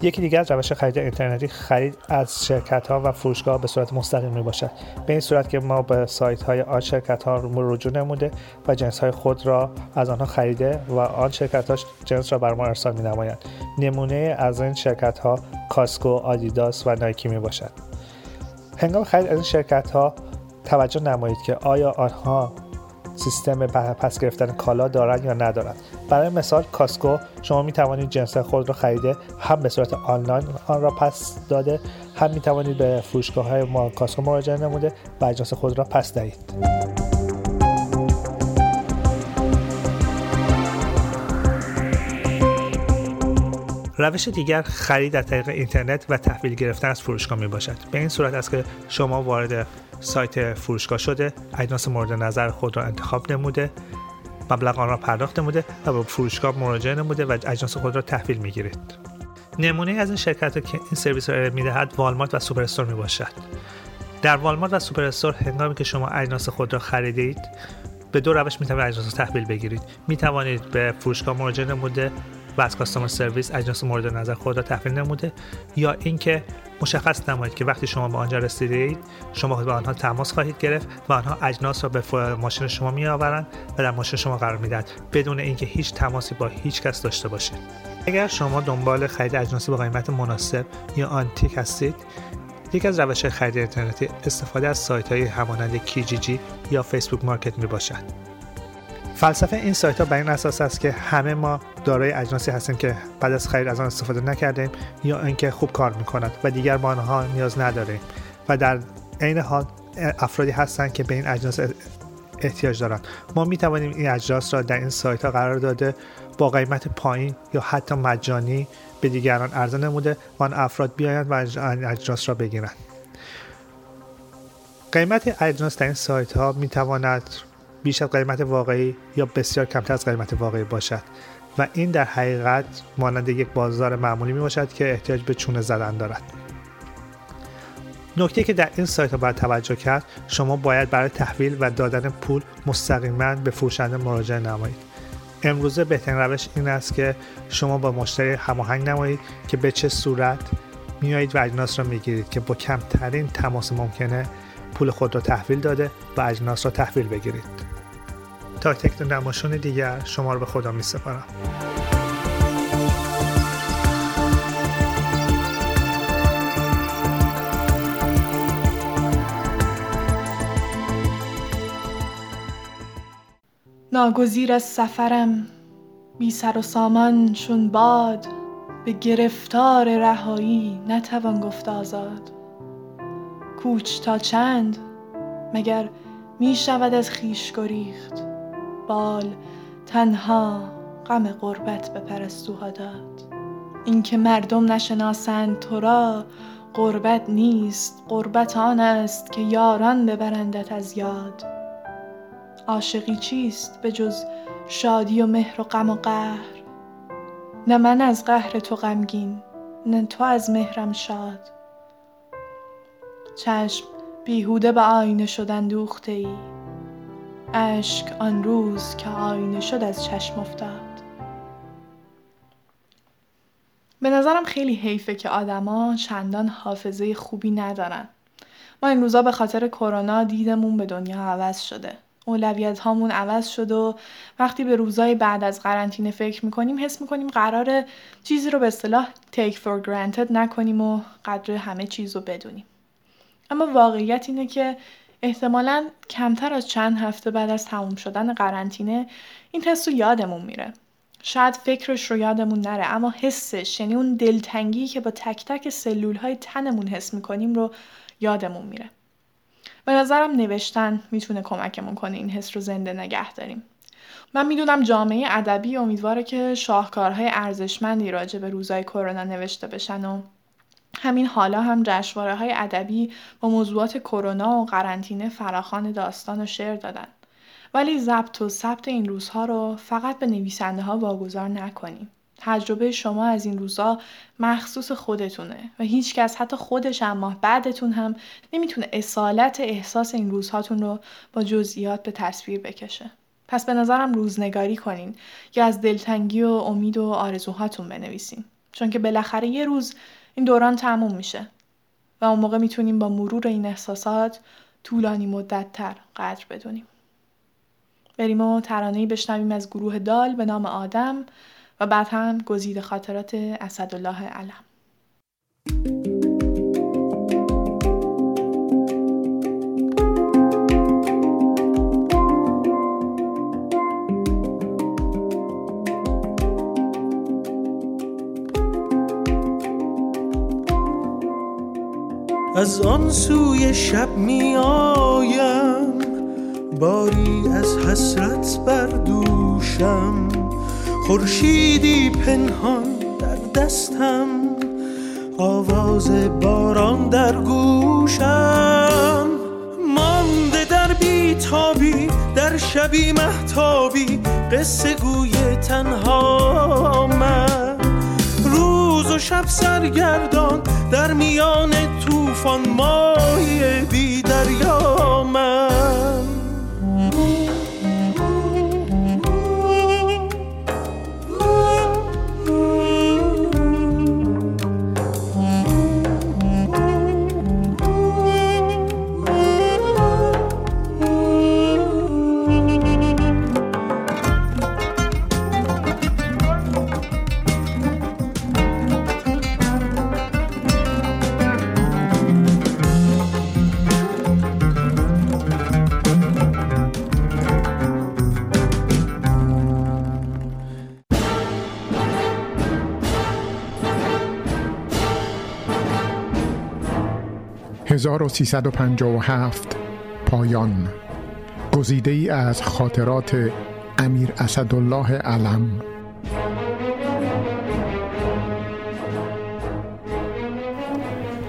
یکی دیگر از روش خرید اینترنتی خرید از شرکت‌ها و فروشگاه‌ها به صورت مستقیم می‌باشد. به این صورت که ما به سایت‌های آن شرکت‌ها رجوع نموده و جنس‌های خود را از آنها خریده و آن شرکت‌ها جنس را بر ما ارسال می‌نمایند. نمونه از این شرکت‌ها کاسکو، آدیداس و نایکی می‌باشد. هنگام خرید از این شرکت‌ها توجه نمایید که آیا آنها سیستم پس گرفتن کالا دارند یا ندارند. برای مثال کاسکو شما می توانید جنس خود را خریده هم به صورت آنلاین آن را پس داده هم می توانید به فروشگاه‌های ما کاسکو مراجعه نموده و جنس خود را پس دهید. روش دیگر خرید از طریق اینترنت و تحویل گرفتن از فروشگاه می باشد. به این صورت است که شما وارد سایت فروشگاه شده، اجناس مورد نظر خود را انتخاب نموده، مبلغ آن را پرداخت نموده و به فروشگاه مراجعه نموده و اجناس خود را تحویل می گیرید. نمونه از این شرکت‌ها که این سرویس را می دهد والمارت و سوپراستور می باشد. در والمارت و سوپراستور هنگامی که شما اجناس خود را خریدید، به دو روش می توانید اجناس را تحویل بگیرید. می توانید به فروشگاه مراجعه نموده و از کاستمر سرویس اجناس مورد نظر خود را تحویل نموده یا اینکه مشخص نمایید که وقتی شما به آنجا رسیدید شما با آنها تماس خواهید گرفت و آنها اجناس را به ماشین شما میآورند و در ماشین شما قرار میدهند بدون اینکه هیچ تماسی با هیچ کس داشته باشید. اگر شما دنبال خرید اجناس با قیمت مناسب یا آنتیک هستید، یکی از روش‌های خرید اینترنتی استفاده از سایت‌های همانند کیجیجی یا فیسبوک مارکت میباشد. فلسفه این سایت‌ها بر این اساس است که همه ما دارای اجناسی هستیم که بعد از خرید از آن استفاده نکردیم یا اینکه خوب کار می‌کنند و دیگر به آنها نیاز نداریم و در عین حال افرادی هستند که به این اجناس احتیاج دارند. ما می‌توانیم این اجناس را در این سایت‌ها قرار داده با قیمت پایین یا حتی مجانی به دیگران عرضه نموده و آن افراد بیایند و اجناس را بگیرند. قیمت اجناس در این سایت‌ها می‌تواند بیش از قیمت واقعی یا بسیار کمتر از قیمت واقعی باشد و این در حقیقت مانند یک بازار معمولی میباشد که احتیاج به چونه زدن دارد. نکته که در این سایت ها باید توجه کرد، شما باید برای تحویل و دادن پول مستقیما به فروشنده مراجعه نمایید. امروزه بهترین روش این است که شما با مشتری هماهنگ نمایید که به چه صورت میایید و اجناس را میگیرید که با کمترین تماس ممکنه پول خود را تحویل داده و اجناس را تحویل بگیرید. تاکتیک نماشون دیگر، شما را به خدا میسپارم. ناگزیر از سفرم بی سر و سامان چون باد، به گرفتار رهایی نتوان گفت آزاد. کوچ تا چند مگر می شود از خویش گریخت، بال تنها غم غربت به پرستوها داد. این که مردم نشناسند تو را غربت نیست، غربت آن است که یاران ببرندت از یاد. عاشقی چیست به جز شادی و مهر و غم و قهر؟ نه من از قهر تو غمگین، نه تو از مهرم شاد. چشم بیهوده به آینه شد اندوخته ای، اشک آن روز که آینه شد از چشم افتاد. به نظرم خیلی حیفه که آدما چندان حافظه خوبی ندارن. ما این روزا به خاطر کرونا دیدمون به دنیا عوض شده، اولویت هامون عوض شد و وقتی به روزای بعد از قرنطینه فکر میکنیم حس میکنیم قراره چیزی رو به اصطلاح take for granted نکنیم و قدر همه چیز رو بدونیم. اما واقعیت اینه که احتمالاً کمتر از چند هفته بعد از تموم شدن قرنطینه این حس رو یادمون میره. شاید فکرش رو یادمون نره، اما حسش، یعنی اون دلتنگی که با تک تک سلولهای تنمون حس میکنیم رو یادمون میره. به نظرم نوشتن میتونه کمکمون کنه این حس رو زنده نگه داریم. من میدونم جامعه ادبی امیدواره که شاهکارهای ارزشمندی راجع به روزای کرونا نوشته بشن و همین حالا هم جشنواره‌های ادبی با موضوعات کرونا و قرنطینه فراخوان داستان و شعر دادن. ولی ضبط و ثبت این روزها رو فقط به نویسنده‌ها واگذار نکنیم. تجربه شما از این روزا مخصوص خودتونه و هیچ کس، حتی خودش هم ماه بعدتون هم، نمیتونه اصالت احساس این روزهاتون رو با جزئیات به تصویر بکشه. پس به نظرم روزنگاری کنین یا از دلتنگی و امید و آرزوهاتون بنویسین، چون که بالاخره یه روز این دوران تموم میشه و اون موقع میتونیم با مرور این احساسات طولانی مدت تر قدر بدونیم. بریم و ترانه‌ای بشنویم از گروه دال به نام آدم و بعد هم گزیده خاطرات اسدالله علم. از آن سوی شب می آیم، باری از حسرت بر دوشم، خورشیدی پنهان در دستم، آواز باران در گوشم، مانده در بیتابی، در شبی مهتابی، قصه گوی تنها من، روز و شب سرگردان در میان طوفان، ماهی بی دریا من. پایان گزیده ای از خاطرات امیر اسدالله علم.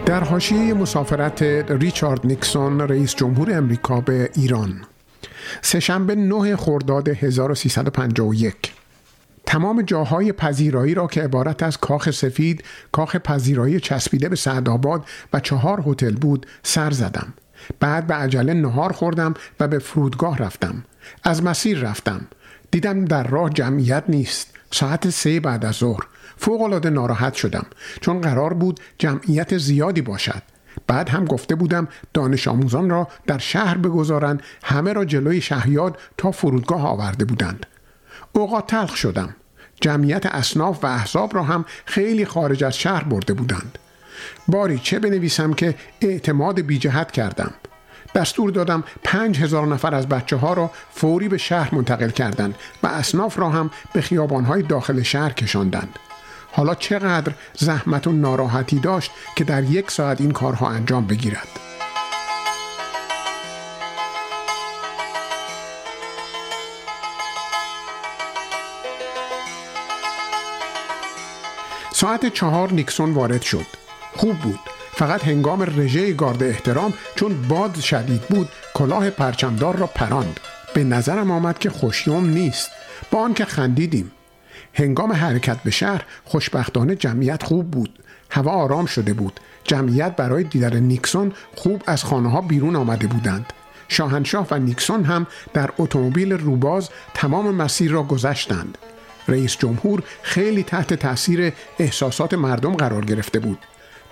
در حاشیه مسافرت ریچارد نیکسون رئیس جمهور امریکا به ایران، سه‌شنبه 9 خرداد 1351. تمام جاهای پذیرایی را که عبارت از کاخ سفید، کاخ پذیرایی چسبیده به سعدآباد و 4 هتل بود سر زدم. بعد به عجله نهار خوردم و به فرودگاه رفتم. از مسیر رفتم. دیدم در راه جمعیت نیست. ساعت 3 بعد از ظهر. فوق‌العاده ناراحت شدم چون قرار بود جمعیت زیادی باشد. بعد هم گفته بودم دانش آموزان را در شهر بگذارند، همه را جلوی شهیاد تا فرودگاه آورده بودند. اوقات تلخ شدم. جمعیت اصناف و احزاب را هم خیلی خارج از شهر برده بودند. باری چه بنویسم که اعتماد بی جهت کردم. دستور دادم 5000 نفر از بچه ها را فوری به شهر منتقل کردند و اصناف را هم به خیابان‌های داخل شهر کشاندند. حالا چقدر زحمت و ناراحتی داشت که در 1 ساعت این کارها انجام بگیرد. ساعت 4 نیکسون وارد شد. خوب بود. فقط هنگام رژه گارد احترام چون باد شدید بود کلاه پرچمدار را پراند. به نظرم آمد که خوشیوم نیست. با آن که خندیدیم. هنگام حرکت به شهر خوشبختانه جمعیت خوب بود. هوا آرام شده بود. جمعیت برای دیدار نیکسون خوب از خانه ها بیرون آمده بودند. شاهنشاه و نیکسون هم در اتومبیل روباز تمام مسیر را گذشتند. رئیس جمهور خیلی تحت تاثیر احساسات مردم قرار گرفته بود.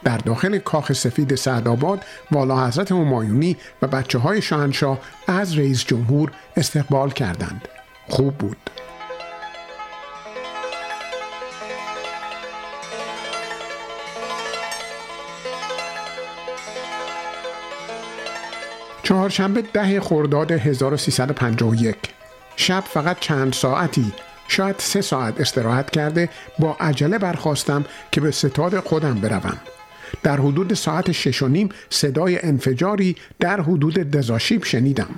در داخل کاخ سفید سعدآباد والا حضرت همایونی و بچه های شاهنشاه از رئیس جمهور استقبال کردند. خوب بود. چهارشنبه 10 خرداد 1351 شب فقط چند ساعتی، شاید 3 ساعت استراحت کرده با عجله برخاستم که به ستاد خودم بروم. در حدود ساعت 6:30 صدای انفجاری در حدود دزاشیب شنیدم.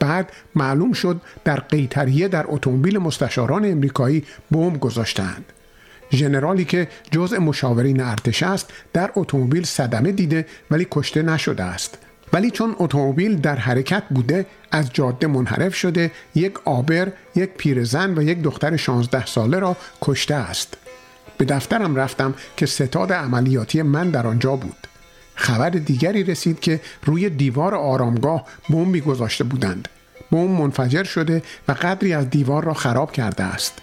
بعد معلوم شد در قیطریه در اتومبیل مستشاران امریکایی بمب گذاشتند. ژنرالی که جزء مشاورین ارتش است در اتومبیل صدمه دیده ولی کشته نشده است. ولی چون اتومبیل در حرکت بوده از جاده منحرف شده، یک آبر، یک پیرزن و یک دختر 16 ساله را کشته است. به دفترم رفتم که ستاد عملیاتی من در آنجا بود. خبر دیگری رسید که روی دیوار آرامگاه بمبی گذاشته بودند. بمب منفجر شده و قدری از دیوار را خراب کرده است.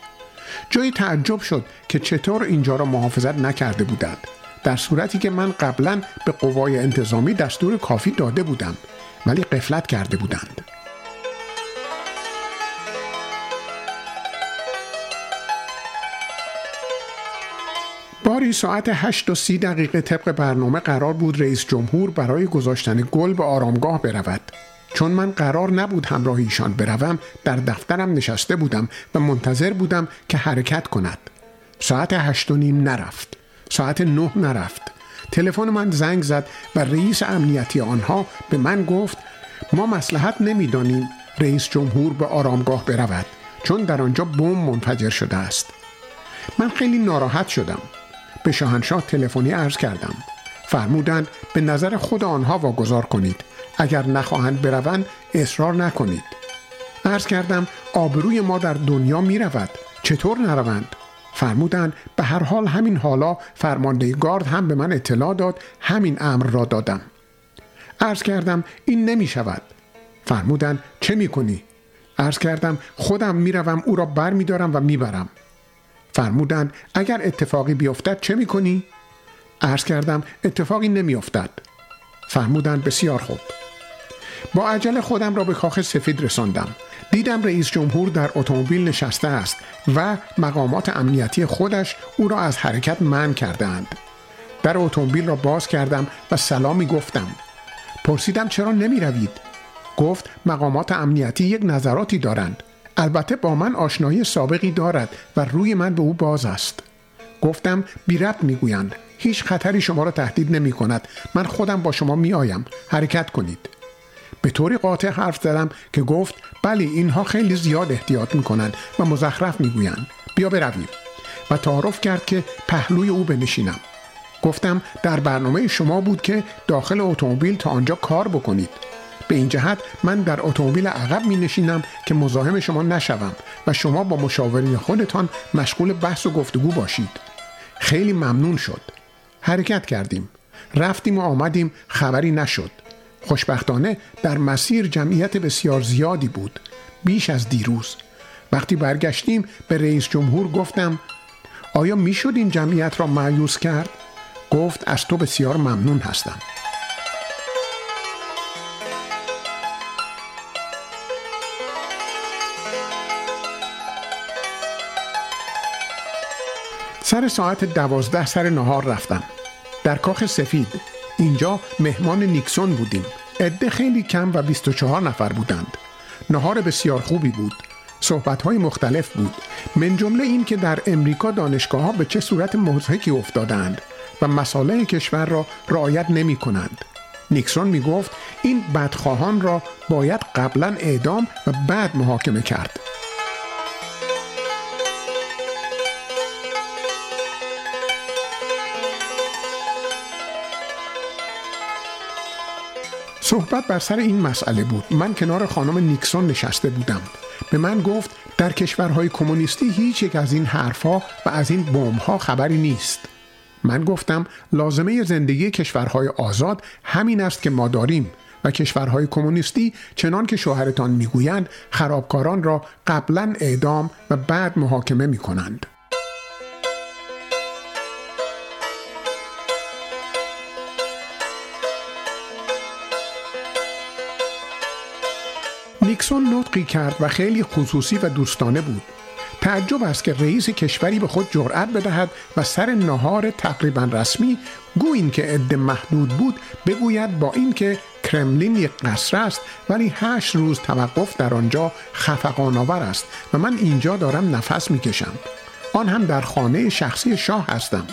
جایی تعجب شد که چطور اینجا را محافظت نکرده بودند، در صورتی که من قبلا به قوای انتظامی دستور کافی داده بودم ولی غفلت کرده بودند. باری ساعت 8:30 طبق برنامه قرار بود رئیس جمهور برای گذاشتن گل به آرامگاه برود. چون من قرار نبود همراه ایشان بروم در دفترم نشسته بودم و منتظر بودم که حرکت کند. ساعت 8:30 نرفت. ساعت 9 نرفت. تلفن من زنگ زد و رئیس امنیتی آنها به من گفت ما مصلحت نمی‌دانیم رئیس جمهور به آرامگاه برود چون در آنجا بمب منفجر شده است. من خیلی ناراحت شدم. به شاهنشاه تلفنی عرض کردم. فرمودند به نظر خود آنها واگذار کنید. اگر نخواهند بروند اصرار نکنید. عرض کردم آبروی ما در دنیا می رود. چطور نروند؟ فرمودند به هر حال همین حالا فرمانده گارد هم به من اطلاع داد، همین امر را دادم. عرض کردم این نمی شود. فرمودند چه می کنی؟ عرض کردم خودم می روم، او را بر می دارم و می برم. فرمودند اگر اتفاقی بیفتد چه می کنی؟ عرض کردم اتفاقی نمی افتد. فرمودند بسیار خوب. با عجله خودم را به کاخ سفید رساندم. دیدم رئیس جمهور در اتومبیل نشسته است و مقامات امنیتی خودش او را از حرکت منع کردند. در اتومبیل را باز کردم و سلامی گفتم. پرسیدم چرا نمی روید؟ گفت مقامات امنیتی یک نظراتی دارند. البته با من آشنایی سابقی دارد و روی من به او باز است. گفتم بی ربط می گویند. هیچ خطری شما را تهدید نمی کند. من خودم با شما می آیم. حرکت کنید. به طوری قاطع حرف زدم که گفت بله اینها خیلی زیاد احتیاط میکنند و مزخرف میگویند. بیا برویم. و تعارف کرد که پهلوی او بنشینم. گفتم در برنامه شما بود که داخل اتومبیل تا آنجا کار بکنید. به این جهت من در اتومبیل عقب می نشینم که مزاحم شما نشوم و شما با مشاورین خودتان مشغول بحث و گفتگو باشید. خیلی ممنون شد. حرکت کردیم. رفتیم و آمدیم، خبری نشد. خوشبختانه در مسیر جمعیت بسیار زیادی بود، بیش از دیروز. وقتی برگشتیم به رئیس جمهور گفتم آیا می شد این جمعیت را مایوس کرد؟ گفت از تو بسیار ممنون هستم. سر ساعت 12 سر نهار رفتم. در کاخ سفید. اینجا مهمان نیکسون بودیم. عده خیلی کم و 24 نفر بودند. نهار بسیار خوبی بود. صحبت‌های مختلف بود. من جمله این که در امریکا دانشگاه‌ها به چه صورت مضحکی افتادند و مصالح کشور را رعایت نمی‌کنند. نیکسون می‌گفت این بدخواهان را باید قبلاً اعدام و بعد محاکمه کرد. صحبت بر سر این مسئله بود. من کنار خانم نیکسون نشسته بودم. به من گفت در کشورهای کمونیستی هیچ یک از این حرفها و از این بمب‌ها خبری نیست. من گفتم لازمه زندگی کشورهای آزاد همین است که ما داریم و کشورهای کمونیستی چنان که شوهرتان میگویند خرابکاران را قبلا اعدام و بعد محاکمه میکنند. نیکسون نطقی کرد و خیلی خصوصی و دوستانه بود. تعجب است که رئیس کشوری به خود جرأت بدهد و سر نهار تقریباً رسمی گویی که عده محدود بود بگوید با اینکه کرملین یک قصر است ولی 8 روز توقف در آنجا خفقان‌آور است و من اینجا دارم نفس میکشم. آن هم در خانه شخصی شاه هستم.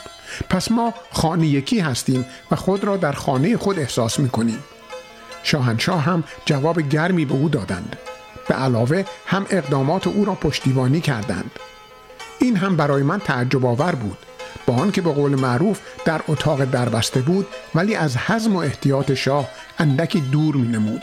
پس ما خانه یکی هستیم و خود را در خانه خود احساس میکنیم. شاهنشاه هم جواب گرمی به او دادند. به علاوه هم اقدامات او را پشتیبانی کردند. این هم برای من تعجب آور بود. با آن که به قول معروف در اتاق دربسته بود ولی از حزم و احتیاط شاه اندکی دور می نمود.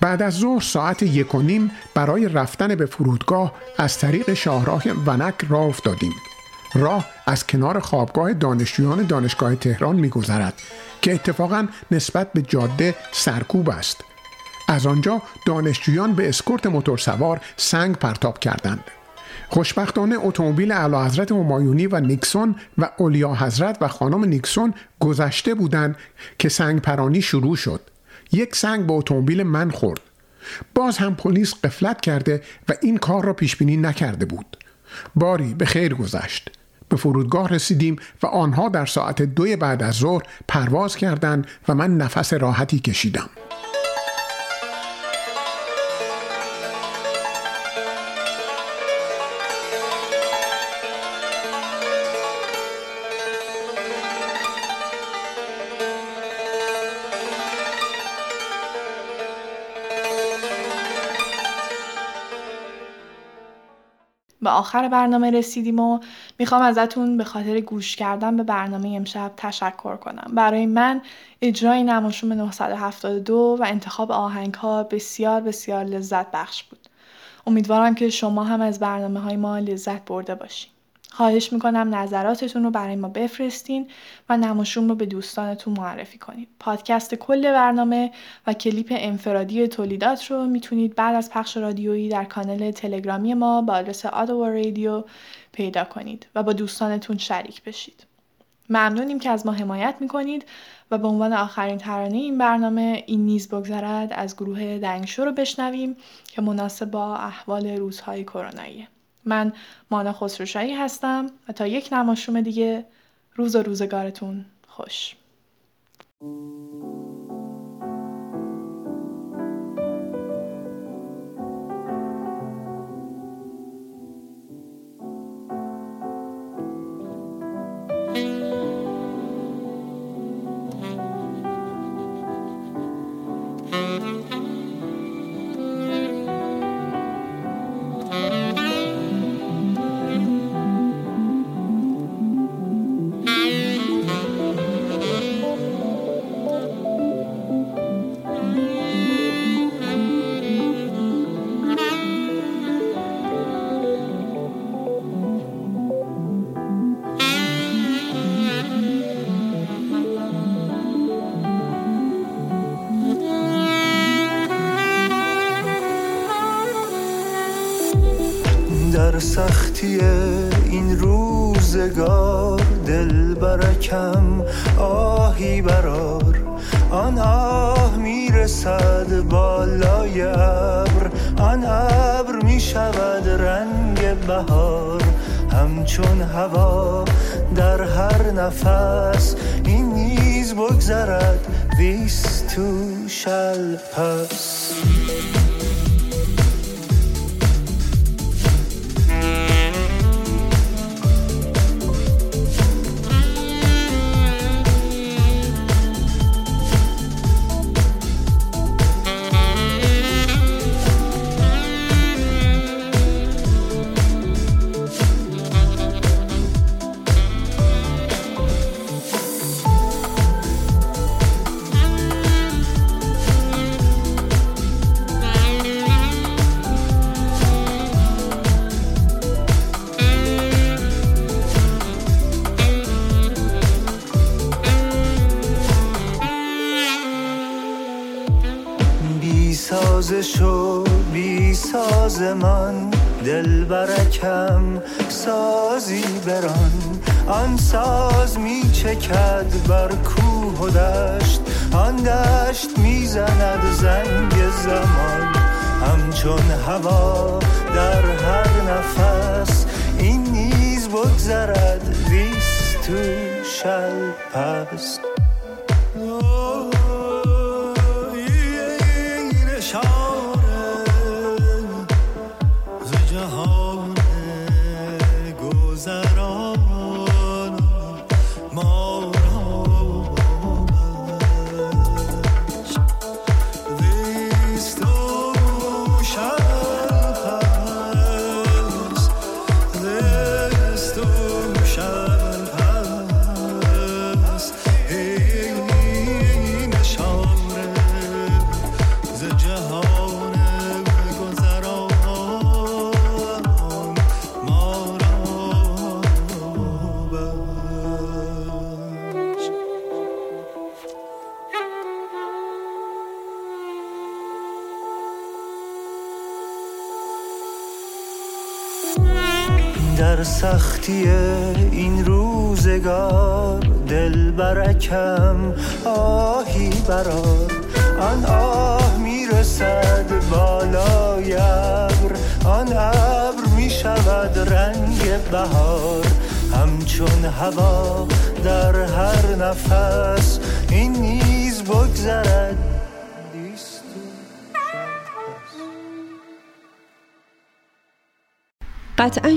بعد از ظهر ساعت 1:30 برای رفتن به فرودگاه از طریق شاهراه ونک راه افتادیم. راه از کنار خوابگاه دانشجویان دانشگاه تهران می‌گذرد که اتفاقاً نسبت به جاده سرکوب است. از آنجا دانشجویان به اسکورت موتورسوار سنگ پرتاب کردند. خوشبختانه اتومبیل اعلیحضرت همایونی و نیکسون و اولیا حضرت و خانم نیکسون گذشته بودند که سنگ پرانی شروع شد. یک سنگ با اتومبیل من خورد. باز هم پلیس غفلت کرده و این کار را پیش بینی نکرده بود. باری به خیر گذشت. به فرودگاه رسیدیم و آنها در ساعت 2 بعد از ظهر پرواز کردند و من نفس راحتی کشیدم. به آخر برنامه رسیدیم و میخوام ازتون به خاطر گوش کردن به برنامه امشب تشکر کنم. برای من اجرای نماشوم 972 و انتخاب آهنگ ها بسیار بسیار لذت بخش بود. امیدوارم که شما هم از برنامه های ما لذت برده باشین. خواهش میکنم نظراتتون رو برای ما بفرستین و نماشوم رو به دوستانتون معرفی کنید. پادکست کل برنامه و کلیپ انفرادی تولیدات رو میتونید بعد از پخش رادیویی در کانال تلگرامی ما با آدرس @adowarradio پیدا کنید و با دوستانتون شریک بشید. ممنونیم که از ما حمایت میکنید و به عنوان آخرین ترانه این برنامه این نیز بگذرد از گروه دنگشو رو بشنویم که مناسب با احوال روزهای کروناییه. من مانا خسروشاهی هستم و تا یک نماشوم دیگه روز و روزگارتون خوش. در سختی این روزگار دل برکم آهی برار، آن آه میرسد بالای ابر، آن ابر میشود رنگ بهار، همچون هوا در هر نفس این نیز بگذرد this too shall pass. شو بی ساز من دل برکم سازی بران، آن ساز می چکد بر کوه و دشت، آن دشت می زند زنگ زمان، همچون هوا در هر نفس این نیز بگذرد this too shall pass. در سختی این روزگار دل برکم آهی برار، آن آه میرسد بالای ابر، آن ابر میشود رنگ بهار، همچون هوا در هر نفس این نیز بگذرد. قطعا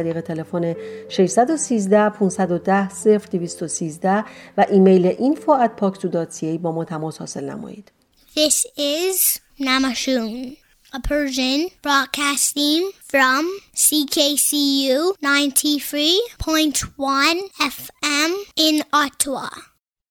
طریق تلفن 613-510-0213 و ایمیل info@pakso.ca با ما تماس حاصل نمایید. This is Namashoon, a Persian broadcasting from CKCU 93.1 FM in Ottawa.